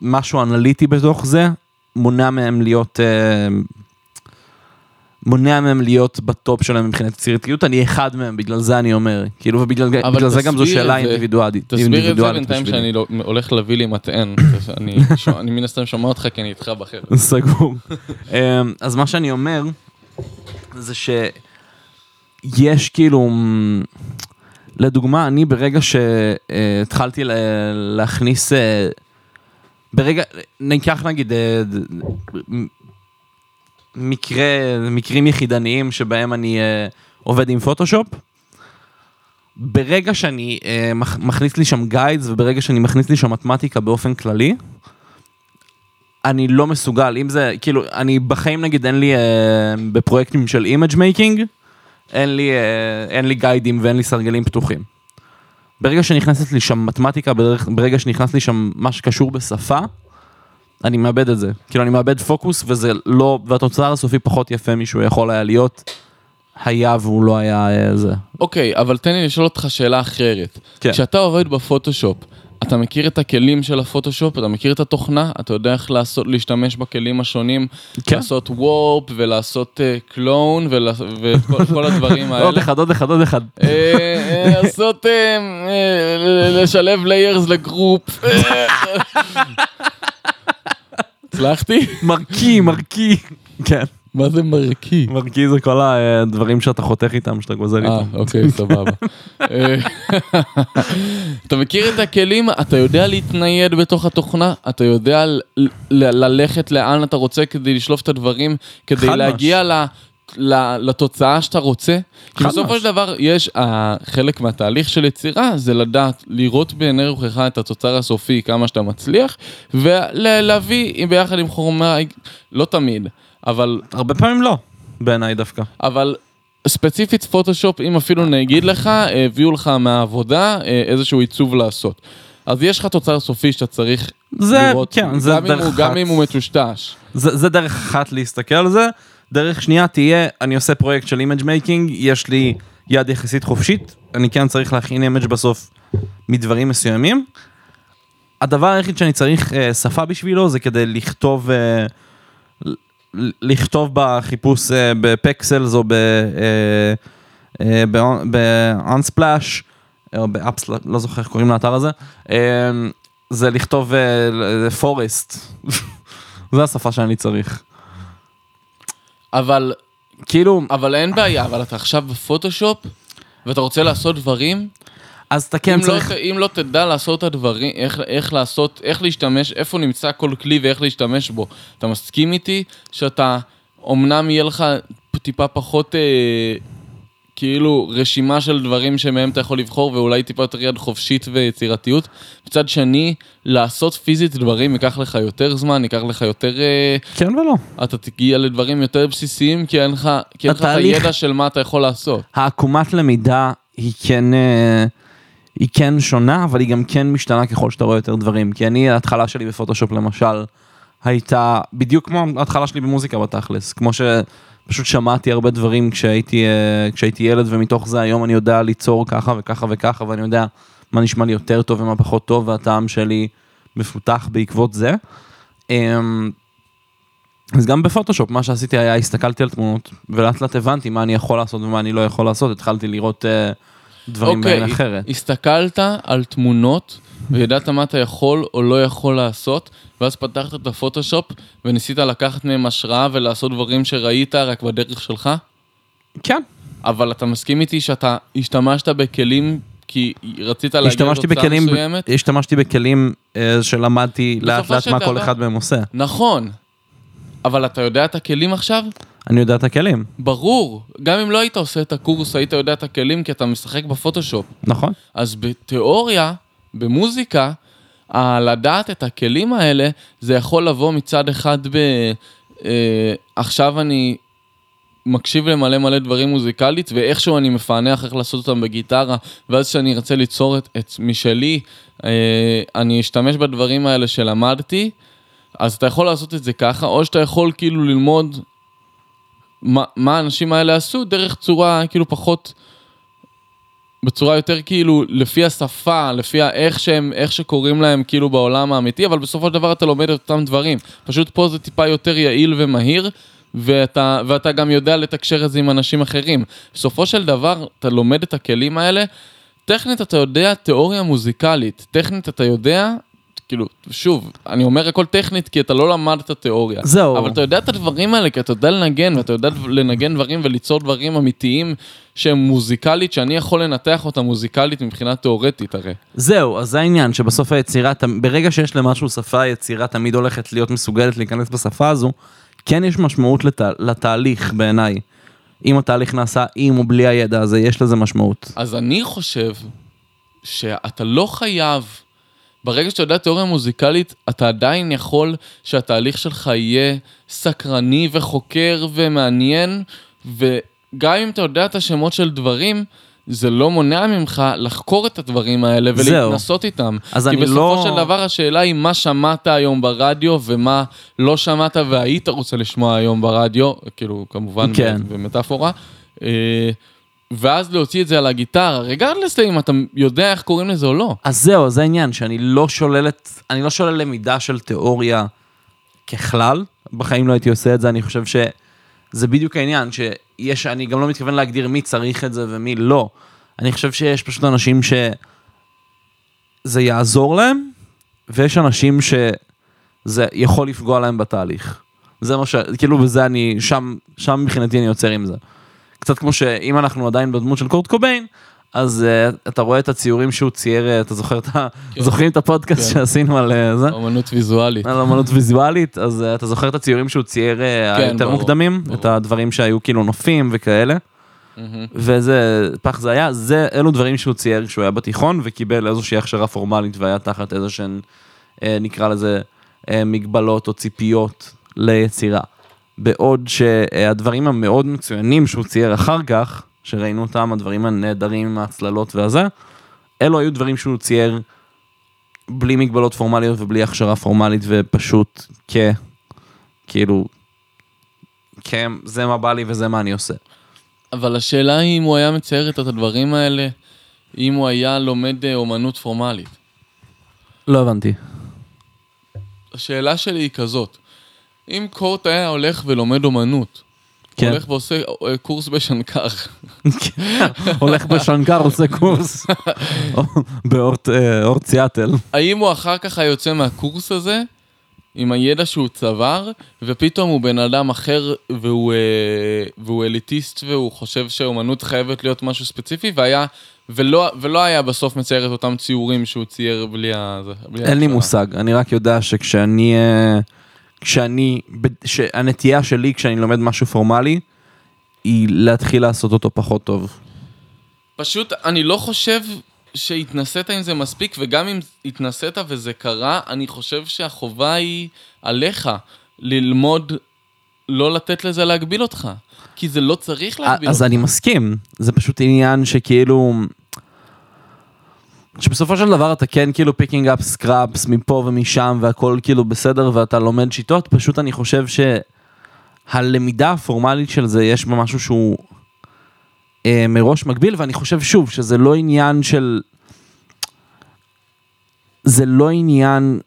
ומשהו אנליטי בתוך זה, מונע מהם להיות מונע מהם להיות בטופ שלהם מבחינת יצירתיות, אני אחד מהם, בגלל זה אני אומר, כאילו, ובגלל זה גם זו שאלה אינדיבידואלית. תסביר את זה בינתיים שאני הולך להביא לי מטען, אני מן הסתם שומע אותך כי אני איתך בחדר. סגור. אז מה שאני אומר, זה שיש כאילו, לדוגמה, אני ברגע שהתחלתי להכניס, ברגע, ניקח נגיד, מקרים יחידניים שבהם אני עובד עם פוטושופ, ברגע שאני מכניס לי שם גיידס, וברגע שאני מכניס לי שם מתמטיקה באופן כללי, אני לא מסוגל, אם זה, כאילו, אני בחיים נגיד אין לי, בפרויקטים של אימג' מייקינג, אין לי גיידים ואין לי סרגלים פתוחים. ברגע שנכנסת לי שם מתמטיקה, ברגע שנכנס לי שם מה שקשור בשפה, אני מאבד את זה. כאילו, אני מאבד פוקוס, וזה לא, והתוצאה הסופי פחות יפה מישהו יכול היה להיות, היה והוא לא היה זה. אוקיי, אבל תן לי לשאול אותך שאלה אחרת. כן. כשאתה עובד בפוטושופ, אתה מכיר את הכלים של הפוטושופ, אתה מכיר את התוכנה, אתה יודע איך להשתמש בכלים השונים, לעשות וורפ ולעשות קלון וכל הדברים האלה. עוד אחד. לעשות, לשלב ליירס לגרופ. הצלחתי? מרקי. כן. מה זה מרקי? מרקי זה כל הדברים שאתה חותך איתם, שאתה גוזל איתם. אוקיי, סבבה. אתה מכיר את הכלים, אתה יודע להתנייד בתוך התוכנה, אתה יודע ללכת לאן אתה רוצה כדי לשלוף את הדברים, כדי להגיע לתוצאה שאתה רוצה. כי בסופו של דבר, יש חלק מהתהליך של יצירה, זה לדעת, לראות בעיני רוחך את התוצר הסופי, כמה שאתה מצליח, ולהביא ביחד עם חורמה, לא תמיד, אבל... הרבה פעמים לא, בעיניי דווקא. אבל ספציפית פוטושופ, אם אפילו נגיד לך, הביאו לך מהעבודה איזשהו עיצוב לעשות. אז יש לך תוצר סופי שאתה צריך לראות, גם אם הוא מטושטש. זה דרך אחת להסתכל על זה, דרך שנייה תהיה, אני עושה פרויקט של אימג' מייקינג, יש לי יד יחסית חופשית, אני כן צריך להכין אימג' בסוף מדברים מסוימים. הדבר היחיד שאני צריך שפה בשבילו, זה כדי לכתוב בחיפוש בפקסלס או ב-Unsplash, או ב-Apps, לא זוכר איך קוראים לאתר הזה, זה לכתוב Forest. זו השפה שאני צריך. אבל, כאילו, אבל אין בעיה, אבל אתה עכשיו בפוטושופ, ואתה רוצה לעשות דברים, אז אתה כן צריך... אם לא תדע לעשות את הדברים, איך לעשות, איך להשתמש, איפה נמצא כל כלי ואיך להשתמש בו. אתה מסכים איתי שאתה, אומנם יהיה לך טיפה פחות, כאילו, רשימה של דברים שמהם אתה יכול לבחור, ואולי טיפה יותר יד חופשית ויצירתיות. מצד שני, לעשות פיזית דברים ייקח לך יותר זמן, ייקח לך יותר... כן ולא. אתה תגיע לדברים יותר בסיסיים, כי אין לך את הידע של מה אתה יכול לעשות. העקומת למידה היא כן שונה, אבל היא גם כן משתנה ככל שאתה רואה יותר דברים. כי אני, ההתחלה שלי בפוטושופ, למשל, הייתה בדיוק כמו ההתחלה שלי במוזיקה בתכלס. כמו שפשוט שמעתי הרבה דברים כשהייתי ילד, ומתוך זה היום אני יודע ליצור ככה וככה וככה, ואני יודע מה נשמע לי יותר טוב ומה פחות טוב, והטעם שלי מפותח בעקבות זה. אז גם בפוטושופ, מה שעשיתי היה, הסתכלתי על תמונות, ולאט לאט הבנתי מה אני יכול לעשות ומה אני לא יכול לעשות. התחלתי לראות... דברים בעין אחרת. הסתכלת על תמונות, וידעת מה אתה יכול או לא יכול לעשות, ואז פתחת את הפוטושופ, וניסית לקחת מהם השראה, ולעשות דברים שראית רק בדרך שלך? כן. אבל אתה מסכים איתי שאתה השתמשת בכלים, כי רצית להגיע לתוצאה מסוימת? השתמשתי בכלים שלמדתי לאט לאט מה כל אחד מהם עושה. נכון. אבל אתה יודע את הכלים עכשיו? אני יודע את הכלים. ברור. גם אם לא היית עושה את הקורס, היית יודע את הכלים, כי אתה משחק בפוטושופ. נכון. אז בתיאוריה, במוזיקה, לדעת את הכלים האלה, זה יכול לבוא מצד אחד עכשיו אני מקשיב למלא מלא דברים מוזיקלית, ואיכשהו אני מפענח איך לעשות אותם בגיטרה, ואז שאני ארצה ליצור את משלי, אני אשתמש בדברים האלה שלמדתי, אז אתה יכול לעשות את זה ככה, או שאתה יכול כאילו ללמוד מה האנשים האלה עשו, דרך צורה כאילו פחות, בצורה יותר כאילו לפי השפה, לפי איך שקוראים להם כאילו בעולם האמיתי, אבל בסופו של דבר אתה לומד את אותם דברים. פשוט פה זה טיפה יותר יעיל ומהיר, ואתה גם יודע לתקשר את זה עם אנשים אחרים. בסופו של דבר, אתה לומד את הכלים האלה, טכנית אתה יודע תיאוריה מוזיקלית, טכנית אתה יודע, כאילו, שוב, אני אומר הכל טכנית, כי אתה לא למד את התיאוריה. זהו. אבל אתה יודע את הדברים האלה, כי אתה יודע לנגן, ואתה יודע לנגן דברים וליצור דברים אמיתיים, שהם מוזיקלית, שאני יכול לנתח אותה מוזיקלית מבחינה תיאורטית הרי. זהו, אז זה העניין, שבסוף היצירה, ברגע שיש למשהו שפה, היצירה תמיד הולכת להיות מסוגלת להיכנס בשפה הזו, כן יש משמעות לתהליך בעיניי. אם התהליך נעשה עם או בלי הידע הזה, יש לזה משמעות. אז אני חושב שאתה לא חייב, ברגע שאתה יודע תיאוריה מוזיקלית, אתה עדיין יכול שהתהליך שלך יהיה סקרני וחוקר ומעניין, וגם אם אתה יודע את השמות של דברים, זה לא מונע ממך לחקור את הדברים האלה ולהתנסות איתם. כי בסופו של דבר השאלה היא מה שמעת היום ברדיו ומה לא שמעת והיית רוצה לשמוע היום ברדיו, כאילו כמובן במטאפורה, ואז להוציא את זה על הגיטרה, רגרדלס אם אתה יודע איך קוראים לזה או לא. אז זהו, זה העניין שאני לא שולל, אני לא שולל למידה של תיאוריה ככלל, בחיים לא הייתי עושה את זה, אני חושב ש... זה בדיוק העניין שיש, אני גם לא מתכוון להגדיר מי צריך את זה ומי לא. אני חושב שיש פשוט אנשים שזה יעזור להם, ויש אנשים שזה יכול לפגוע להם בתהליך. זה מה ש... כאילו בזה אני... שם מבחינתי אני יוצר עם זה. קצת כמו שאם אנחנו עדיין בדמות של קורט קוביין, אז אתה רואה את הציורים שהוא צייר, אתה זוכר את ה... זוכרים את הפודקאסט שעשינו על זה? אמנות ויזואלית. על אמנות ויזואלית, אז אתה זוכר את הציורים שהוא צייר היותר מוקדמים, את הדברים שהיו כאילו נופים וכאלה, וזה, פח זה היה, זה אלו דברים שהוא צייר כשהוא היה בתיכון, וקיבל איזושהי הכשרה פורמלית, והיה תחת איזושהן, נקרא לזה, מגבלות או ציפיות ליצירה. בעוד שהדברים המאוד מצוינים שהוא צייר אחר כך, שראינו אותם, הדברים הנהדרים, הצללות והזה, אלו היו דברים שהוא צייר בלי מגבלות פורמליות ובלי הכשרה פורמלית, ופשוט כאילו, זה מה בא לי וזה מה אני עושה. אבל השאלה היא אם הוא היה מצייר את הדברים האלה, אם הוא היה לומד אומנות פורמלית. לא הבנתי. השאלה שלי היא כזאת, אם קורט היה הולך ולומד אומנות, הוא הולך ועושה קורס בשנקר. הולך בשנקר, עושה קורס באורט סיאטל. האם הוא אחר כך יוצא מהקורס הזה, עם הידע שהוא צבר, ופתאום הוא בן אדם אחר, והוא אליטיסט, והוא חושב שהאומנות חייבת להיות משהו ספציפי, ולא היה בסוף מצייר את אותם ציורים שהוא צייר בלי ה... אין לי מושג, אני רק יודע שכשאני... שהנטייה שלי כשאני לומד משהו פורמלי היא להתחיל לעשות אותו פחות טוב. פשוט אני לא חושב שהתנסית עם זה מספיק, וגם אם התנסית וזה קרה, אני חושב שהחובה היא עליך ללמוד לא לתת לזה להגביל אותך, כי זה לא צריך להגביל אותך. אז אני מסכים, זה פשוט עניין שכאילו... שבסופו של דבר אתה כן כאילו picking up scraps מפה ומשם והכל כאילו בסדר ואתה לומד שיטות, פשוט אני חושב שהלמידה הפורמלית של זה יש במשהו שהוא מראש מגביל, ואני חושב שוב שזה לא עניין של, זה לא עניין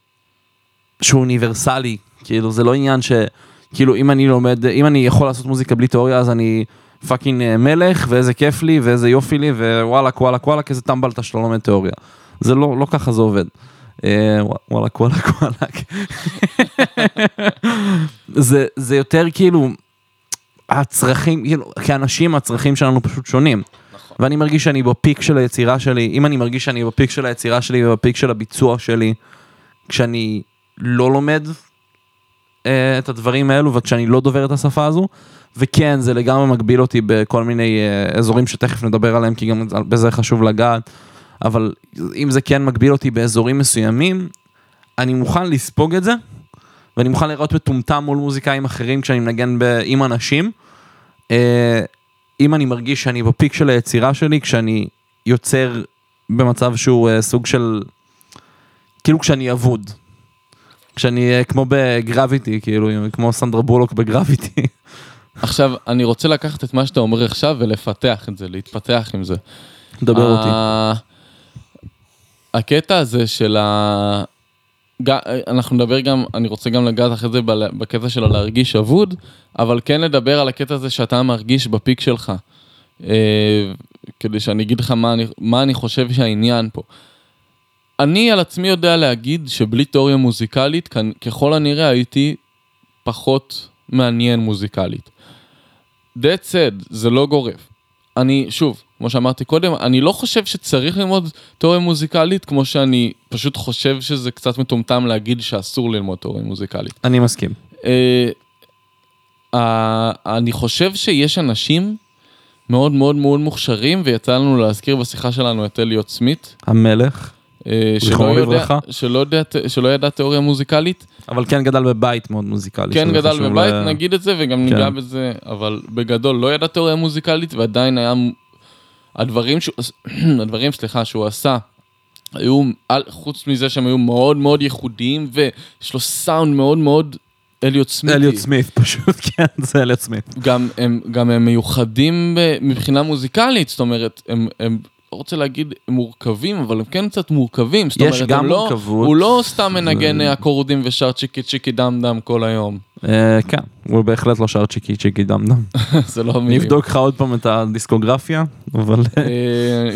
שהוא אוניברסלי, כאילו זה לא עניין שכאילו אם אני לומד, אם אני יכול לעשות מוזיקה בלי תיאוריה אז אני... פאקינג מלך, ואיזה כיף לי, ואיזה יופי לי, ווואלק, וואלק, וואלק, איזה טמבלת שלא לומד תיאוריה. זה לא ככה זה עובד. וואלק, וואלק, וואלק. זה יותר כאילו, הצרכים, כאנשים הצרכים שלנו פשוט שונים. ואני מרגיש שאני בפיק של היצירה שלי, אם אני מרגיש שאני בפיק של היצירה שלי, ובפיק של הביצוע שלי, כשאני לא לומד את הדברים האלו, וכשאני לא דובר את השפה הזו, וכן, זה לגמרי מגביל אותי בכל מיני אזורים שתכף נדבר עליהם, כי גם בזה חשוב לגעת, אבל אם זה כן מגביל אותי באזורים מסוימים, אני מוכן לספוג את זה, ואני מוכן לראות מטומטם מול מוזיקאים אחרים, כשאני מנגן עם אנשים, אם אני מרגיש שאני בפיק של היצירה שלי, כשאני יוצר במצב שהוא סוג של, כאילו כשאני אבוד, כשאני כמו בגרביטי, כאילו, כמו סנדרה בולוק בגרביטי. עכשיו, אני רוצה לקחת את מה שאתה אומר עכשיו ולפתח את זה, להתפתח עם זה. דבר אותי. הקטע הזה של אנחנו נדבר גם, אני רוצה גם לגעת אחרי זה בקטע שלו להרגיש עבוד, אבל כן לדבר על הקטע הזה שאתה מרגיש בפיק שלך, כדי שאני אגיד לך מה אני חושב שהעניין פה. אני על עצמי יודע להגיד שבלי תיאוריה מוזיקלית, ככל הנראה הייתי פחות מעניין מוזיקלית. That's it, זה לא גורף. אני, שוב, כמו שאמרתי קודם, אני לא חושב שצריך ללמוד תיאוריה מוזיקלית, כמו שאני פשוט חושב שזה קצת מטומטם להגיד שאסור ללמוד תיאוריה מוזיקלית. אני מסכים. אני חושב שיש אנשים מאוד מאוד מאוד מוכשרים, ויצא לנו להזכיר בשיחה שלנו את אליוט סמית. המלך. שלא ידע תיאוריה מוזיקלית, אבל כן גדל בבית מאוד מוזיקלי, כן גדל בבית, נגיד את זה וגם ניגע בזה, אבל בגדול לא ידע תיאוריה מוזיקלית, ועדיין היה הדברים שהוא עשה היו, חוץ מזה שהם היו מאוד מאוד ייחודיים, ויש לו סאונד מאוד מאוד אליוט סמית. אליוט סמית, פשוט, כן, זה אליוט סמית. גם הם מיוחדים מבחינה מוזיקלית, זאת אומרת, הם לא רוצה להגיד מורכבים, אבל הם כן קצת מורכבים. זאת אומרת, הוא לא סתם מנגן אקורדים ושר צ'יקי צ'יקי דם דם כל היום. כן, הוא בהחלט לא שר צ'יקי צ'יקי דם דם. זה לא מילים. נבדוק לך עוד פעם את הדיסקוגרפיה, אבל...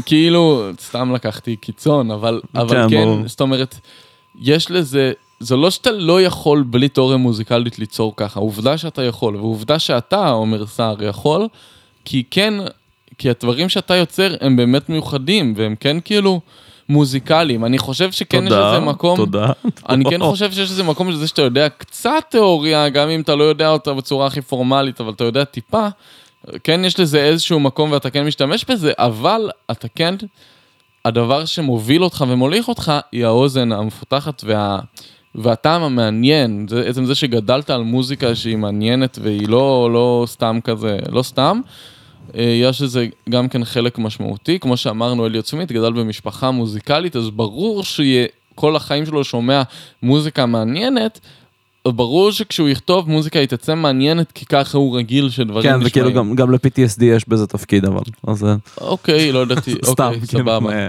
כאילו, סתם לקחתי קיצון, אבל כן, זאת אומרת, יש לזה... זה לא שאתה לא יכול בלי תיאוריה מוזיקלית ליצור ככה, עובדה שאתה יכול, ועובדה שאתה, אומר שר, יכול, כי כן... כי הדברים שאתה יוצר הם באמת מיוחדים, והם כן כאילו מוזיקליים. אני חושב שכן יש איזה מקום... תודה, תודה. אני כן חושב שיש איזה מקום שזה שאתה יודע קצת תיאוריה, גם אם אתה לא יודע אותה בצורה הכי פורמלית, אבל אתה יודע טיפה, כן יש לזה איזשהו מקום ואתה כן משתמש בזה, אבל אתה כן... הדבר שמוביל אותך ומוליך אותך היא האוזן המפותחת והטעם המעניין. זה עצם זה שגדלת על מוזיקה שהיא מעניינת, והיא לא סתם כזה, לא סתם. יש לזה גם כן חלק משמעותי, כמו שאמרנו, אליוט סמית גדל במשפחה מוזיקלית, אז ברור שכל החיים שלו שומע מוזיקה מעניינת, ברור שכשהוא יכתוב מוזיקה יתעצב מעניינת, כי ככה הוא רגיל שדברים נשמעים. כן, וכאילו גם ל-PTSD יש בזה תפקיד, אבל... אוקיי, לא ידעתי, אוקיי, סבבה.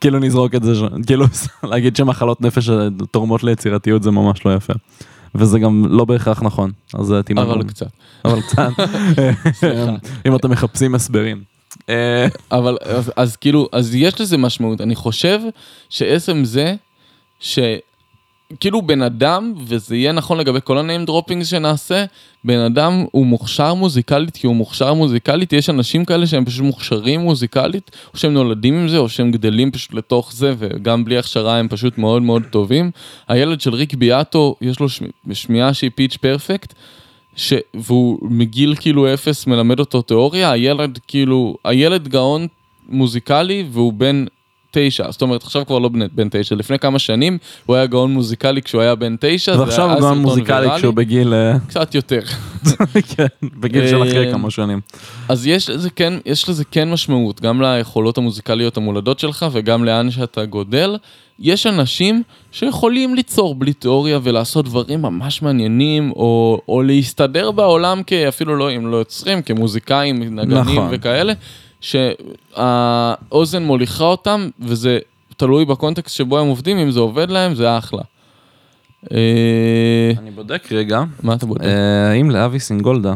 כאילו נזרוק את זה, כאילו להגיד שמחלות נפש תורמות ליצירתיות זה ממש לא יפה. וזה גם לא בהכרח נכון, אז תימנו. אבל קצת. אבל קצת. אם אתם מחפשים הסברים. אבל, אז כאילו, אז יש לזה משמעות. אני חושב שעצם זה, שכאילו בן אדם, וזה יהיה נכון לגבי כל הניים דרופינג שנעשה, בן אדם הוא מוכשר מוזיקלית, כי הוא מוכשר מוזיקלית, יש אנשים כאלה שהם פשוט מוכשרים מוזיקלית, או שהם נולדים עם זה, או שהם גדלים פשוט לתוך זה, וגם בלי הכשרה הם פשוט מאוד מאוד טובים. הילד של ריק ביאטו, יש לו שמיעה שהיא פיץ' פרפקט, והוא מגיל כאילו אפס מלמד אותו תיאוריה, הילד גאון מוזיקלי, והוא בן 9, זאת אומרת, עכשיו כבר לא בן 9, לפני כמה שנים הוא היה גאון מוזיקלי כשהוא היה בן 9, ועכשיו הוא גאון מוזיקלי כשהוא בגיל... קצת יותר. כן, בגיל של אחרי כמה שנים. אז יש לזה כן משמעות, גם ליכולות המוזיקליות המולדות שלך, וגם לאן שאתה גודל, יש אנשים שיכולים ליצור בלי תיאוריה, ולעשות דברים ממש מעניינים, או להסתדר בעולם, אפילו לא, אם לא יוצרים, כמוזיקאים, נגנים וכאלה, שהאוזן מוליכה אותם, וזה תלוי בקונטקסט שבו הם עובדים, אם זה עובד להם, זה אחלה. אני בודק רגע. מה אתה בודק? האם לאבי סינגולדה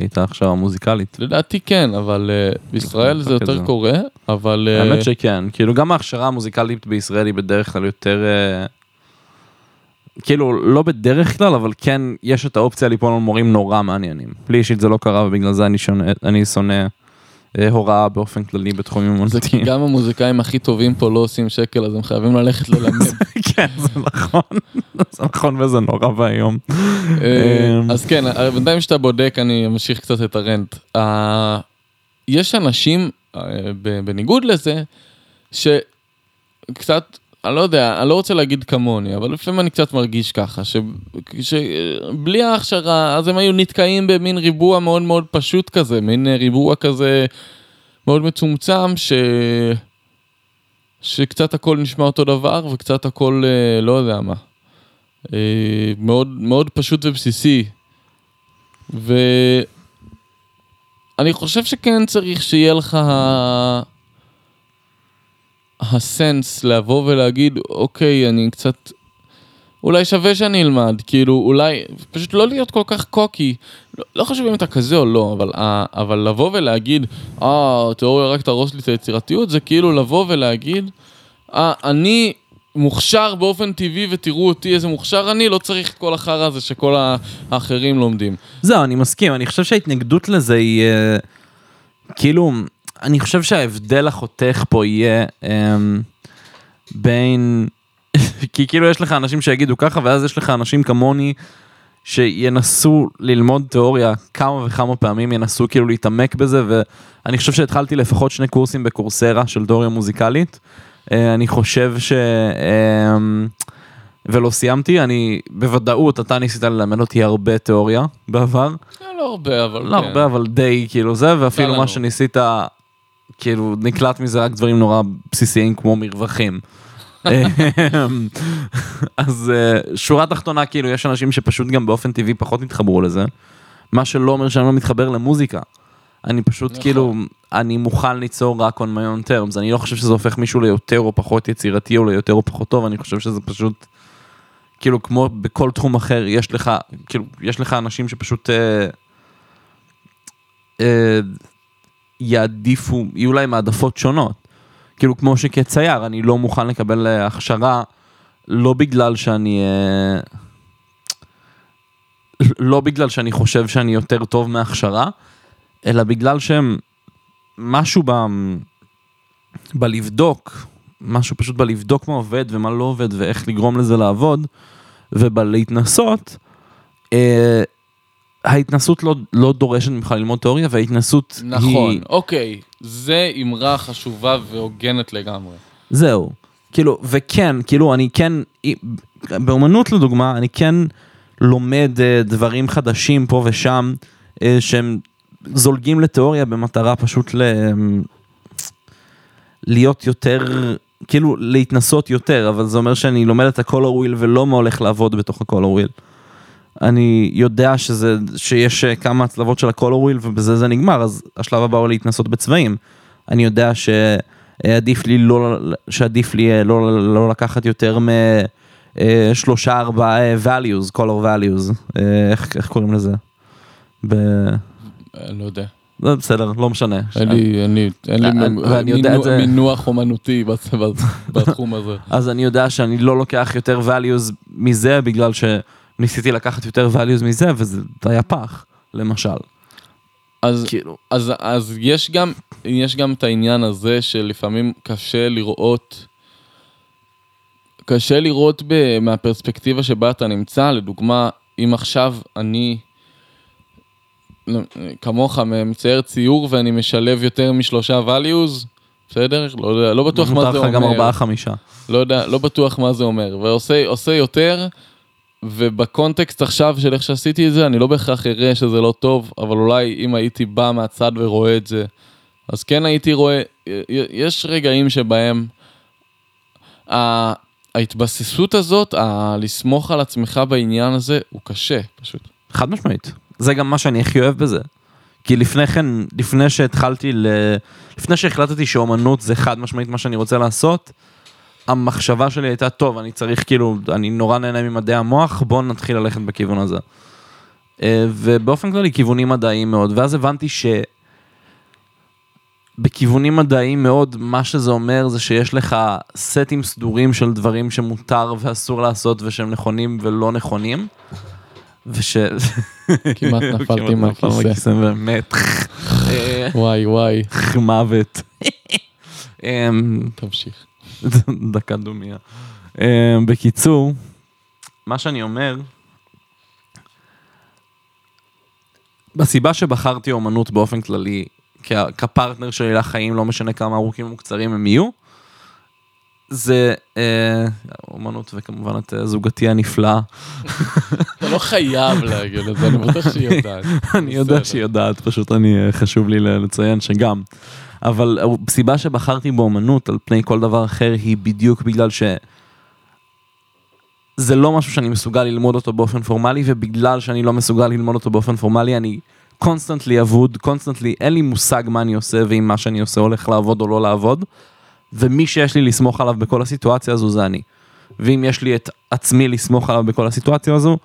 הייתה עכשיו מוזיקלית? לדעתי כן, אבל בישראל זה יותר קורה, אבל... האמת שכן, כאילו גם ההכשרה המוזיקלית בישראל היא בדרך כלל יותר... כאילו, לא בדרך כלל, אבל כן יש את האופציה ליפול על מורים נורא מעניינים. לי אישית זה לא קרה, ובגלל זה אני שונא... הוראה באופן כללי בתחומים מונתיים. גם המוזיקאים הכי טובים פה לא עושים שקל, אז הם חייבים ללכת ללמד. כן, זה נכון. זה נכון וזה נורא והיום. אז כן, בינתיים שאתה בודק, אני אמשיך קצת את הרנט. יש אנשים, בניגוד לזה, שקצת, אני לא יודע, אני לא רוצה להגיד כמוני, אבל לפעמים אני קצת מרגיש ככה, שבלי ההכשרה, אז הם היו נתקעים במין ריבוע מאוד מאוד פשוט כזה, מין ריבוע כזה מאוד מצומצם, שקצת הכל נשמע אותו דבר, וקצת הכל, לא יודע מה, מאוד מאוד פשוט ובסיסי, ואני חושב שכן צריך שיהיה לך הסנס, לבוא ולהגיד, אוקיי, אני קצת אולי שווה שאני אלמד, כאילו, אולי, פשוט לא להיות כל כך קוקי, לא חשוב אם אתה כזה או לא, אבל לבוא ולהגיד, תיאוריה רק תרוס לי את היצירתיות, זה כאילו לבוא ולהגיד, אני מוכשר באופן טבעי ותראו אותי איזה מוכשר אני, לא צריך את כל החרא הזה שכל האחרים לומדים. זהו, אני מסכים, אני חושב שההתנגדות לזה היא, כאילו, אני חושב שההבדל החותך פה יהיה בין... כי כאילו יש לך אנשים שיגידו ככה, ואז יש לך אנשים כמוני שינסו ללמוד תיאוריה כמה וכמה פעמים, ינסו כאילו להתעמק בזה, ואני חושב שהתחלתי לפחות 2 קורסים בקורסרה של תיאוריה מוזיקלית, אני חושב ש... ולא סיימתי, אני בוודאות, אתה ניסית ללמד אותי הרבה תיאוריה בעבר. לא הרבה, אבל... לא הרבה, אבל די כאילו זה, ואפילו מה שניסית, כאילו נקלט מזה רק דברים נורא בסיסיים כמו מרווחים. אז שורה תחתונה, כאילו יש אנשים שפשוט גם באופן טבעי פחות מתחברו לזה, מה שלא אומר שאני לא מתחבר למוזיקה, אני פשוט כאילו, אני מוכן ליצור רק on my own terms, אני לא חושב שזה הופך מישהו ליותר או פחות יצירתי או ליותר או פחות טוב, אני חושב שזה פשוט כאילו כמו בכל תחום אחר, יש לך, כאילו, יש לך אנשים שפשוט יעדיפו, יהיו להם העדפות שונות, כאילו כמו שכצייר, אני לא מוכן לקבל הכשרה, לא בגלל שאני, לא בגלל שאני חושב שאני יותר טוב מהכשרה, אלא בגלל שמשהו בלבדוק, משהו פשוט בלבדוק מה עובד ומה לא עובד, ואיך לגרום לזה לעבוד, ובלהתנסות, ההתנסות לא דורשת ממך ללמוד תיאוריה, וההתנסות היא... נכון, אוקיי. זה אמרה חשובה והוגנת לגמרי. זהו. כאילו, וכן, כאילו, אני כן... באומנות, לדוגמה, אני כן לומד דברים חדשים פה ושם, שהם זולגים לתיאוריה במטרה פשוט להיות יותר... כאילו, להתנסות יותר, אבל זה אומר שאני לומד את הקולר וויל ולא מה הולך לעבוד בתוך הקולר וויל. אני יודע שיש כמה הצלבות של הקולר וויל, ובזה זה נגמר, אז השלב הבא הוא להתנסות בצבעים. אני יודע שעדיף לי לא לקחת יותר מ3-4 values, color values. איך קוראים לזה? לא יודע. זה בסדר, לא משנה. אין לי מינוח אומנותי בתחום הזה. אז אני יודע שאני לא לוקח יותר values מזה, בגלל ש... ניסיתי לקחת יותר values מזה, וזה היה פח, למשל. אז יש גם את העניין הזה, שלפעמים קשה לראות מהפרספקטיבה שבה אתה נמצא, לדוגמה, אם עכשיו אני, כמוך, מצייר ציור, ואני משלב יותר מ3 values, בסדר? לא בטוח מה זה אומר. גם 4-5. לא בטוח מה זה אומר, ועושה יותר... ובקונטקסט עכשיו של איך שעשיתי את זה, אני לא בהכרח אראה שזה לא טוב, אבל אולי אם הייתי בא מהצד ורואה את זה, אז כן הייתי רואה, יש רגעים שבהם ההתבססות הזאת, לסמוך על עצמך בעניין הזה, הוא קשה פשוט. חד משמעית. זה גם מה שאני הכי אוהב בזה. כי לפני כן, לפני שהחלטתי שאומנות זה חד משמעית מה שאני רוצה לעשות, המחשבה שלי הייתה, טוב, אני צריך כאילו, אני נורא נהנה ממדעי המוח, בואו נתחיל ללכת בכיוון הזה. ובאופן כללי, כיוונים מדעיים מאוד, ואז הבנתי שבכיוונים מדעיים מאוד, מה שזה אומר זה שיש לך סטים סדורים של דברים שמותר ואסור לעשות, ושהם נכונים ולא נכונים, כמעט נפלתי מהכיסא. באמת. וואי. מוות. תמשיך. דקה דומיה. בקיצור, מה שאני אומר, בסיבה שבחרתי אומנות באופן כללי, כפרטנר שלי לחיים, לא משנה כמה ארוכים וקצרים הם יהיו, זה אומנות וכמובן את זוגתי הנפלאה. אתה לא חייב להגיד את זה, אני בטח שהיא יודעת. אני יודע שהיא יודעת, פשוט חשוב לי לציין שגם. אבל הסיבה שבחרתי באומנות על פני כל דבר אחר היא בדיוק בגלל שזה לא משהו שאני מסוגל ללמוד אותו באופן פורמלי, ובגלל שאני לא מסוגל ללמוד אותו באופן פורמלי, אני קונסטנטלי עבוד, קונסטנטלי אין לי מושג מה אני עושה, ואם מה שאני עושה הולך לעבוד או לא לעבוד, ומי שיש לי לסמוך עליו בכל הסיטואציה הזו זה אני. ואם יש לי את עצמי לסמוך עליו בכל הסיטואציה הזו,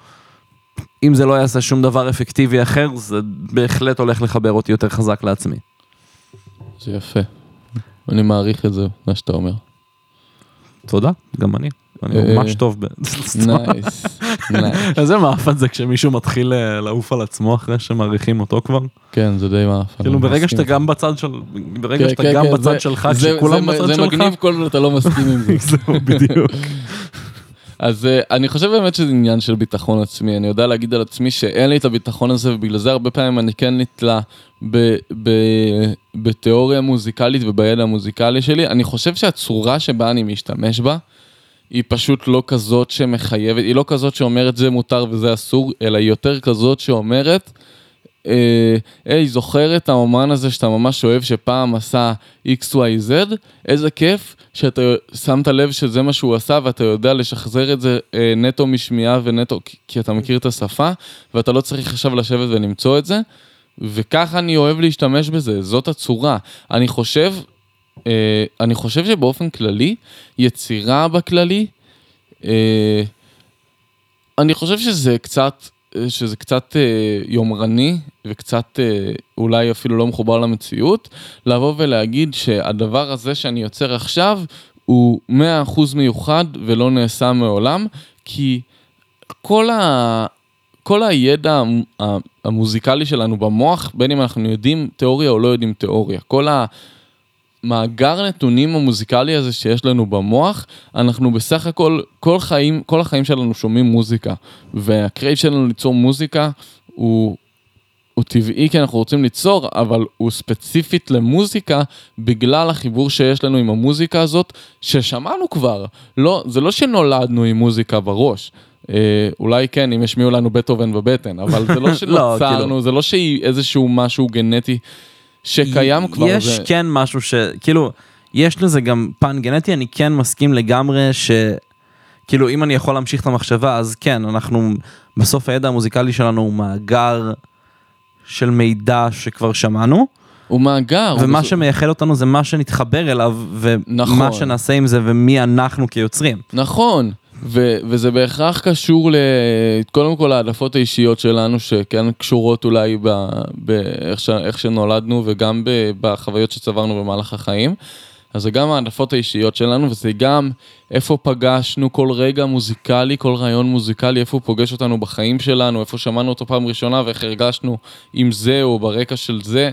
אם זה לא יעשה שום דבר אפקטיבי אחר, זה בהחלט הולך לחבר אותי יותר חזק לעצמי. זה יפה. אני מעריך את זה, מה שאתה אומר. תודה, גם אני. אני ממש טוב. נייס. איזה מעפן זה כשמישהו מתחיל לעוף על עצמו אחרי שמעריכים אותו כבר? כן, זה די מעפן. כאילו ברגע שאתה גם בצד של... ברגע שאתה גם בצד שלך, כשכולם בצד שלך... זה מגניב כל עוד אתה לא מסכים עם זה. זהו, בדיוק. אז אני חושב באמת שזה עניין של ביטחון עצמי. אני יודע להגיד על עצמי שאין לי את הביטחון הזה, ובגלל זה הרבה פעמים אני כן נתלה בתיאוריה מוזיקלית ובידע המוזיקלי שלי. אני חושב שהצורה שבה אני משתמש בה, היא פשוט לא כזאת שמחייבת, היא לא כזאת שאומרת זה מותר וזה אסור, אלא היא יותר כזאת שאומרת, היי, זוכר את האומן הזה שאתה ממש אוהב שפעם עשה XYZ, איזה כיף שאתה שמת לב שזה מה שהוא עשה, ואתה יודע לשחזר את זה נטו משמיעה ונטו, כי אתה מכיר את השפה, ואתה לא צריך עכשיו לשבת ולמצוא את זה, וככה אני אוהב להשתמש בזה, זאת הצורה. אני חושב שבאופן כללי, יצירה בכללי, אני חושב שזה קצת יומרני, וקצת אולי אפילו לא מחובר למציאות, לבוא ולהגיד שהדבר הזה שאני יוצר עכשיו, הוא 100% מיוחד ולא נעשה מעולם, כי כל הידע המוזיקלי שלנו במוח, בין אם אנחנו יודעים תיאוריה או לא יודעים תיאוריה, כל מאגר נתונים המוזיקלי הזה שיש לנו במוח, אנחנו בסך הכל, כל החיים שלנו שומעים מוזיקה, והקרייב שלנו ליצור מוזיקה, הוא טבעי כי אנחנו רוצים ליצור, אבל הוא ספציפית למוזיקה, בגלל החיבור שיש לנו עם המוזיקה הזאת, ששמענו כבר, לא, זה לא שנולדנו עם מוזיקה בראש, אולי כן, אם ישמיעו לנו בטהובן בבטן, אבל זה לא שנוצרנו, זה לא שאיזשהו משהו גנטי, שקיים כבר. יש כן משהו שכאילו, יש לזה גם פן גנטי, אני כן מסכים לגמרי שכאילו, אם אני יכול להמשיך את המחשבה, אז כן, אנחנו, בסוף הידע המוזיקלי שלנו הוא מאגר של מידע שכבר שמענו. הוא מאגר. ומה שמייחד אותנו זה מה שנתחבר אליו, ומה שנעשה עם זה, ומי אנחנו כיוצרים. נכון. וזה בהכרח קשור קודם כל העדפות האישיות שלנו שכן קשורות אולי איך שנולדנו וגם בחוויות שצברנו במהלך החיים, אז זה גם העדפות האישיות שלנו וזה גם איפה פגשנו כל רגע מוזיקלי, כל רעיון מוזיקלי, איפה פוגש אותנו בחיים שלנו, איפה שמענו אותו פעם ראשונה ואיך הרגשנו עם זה או ברקע של זה,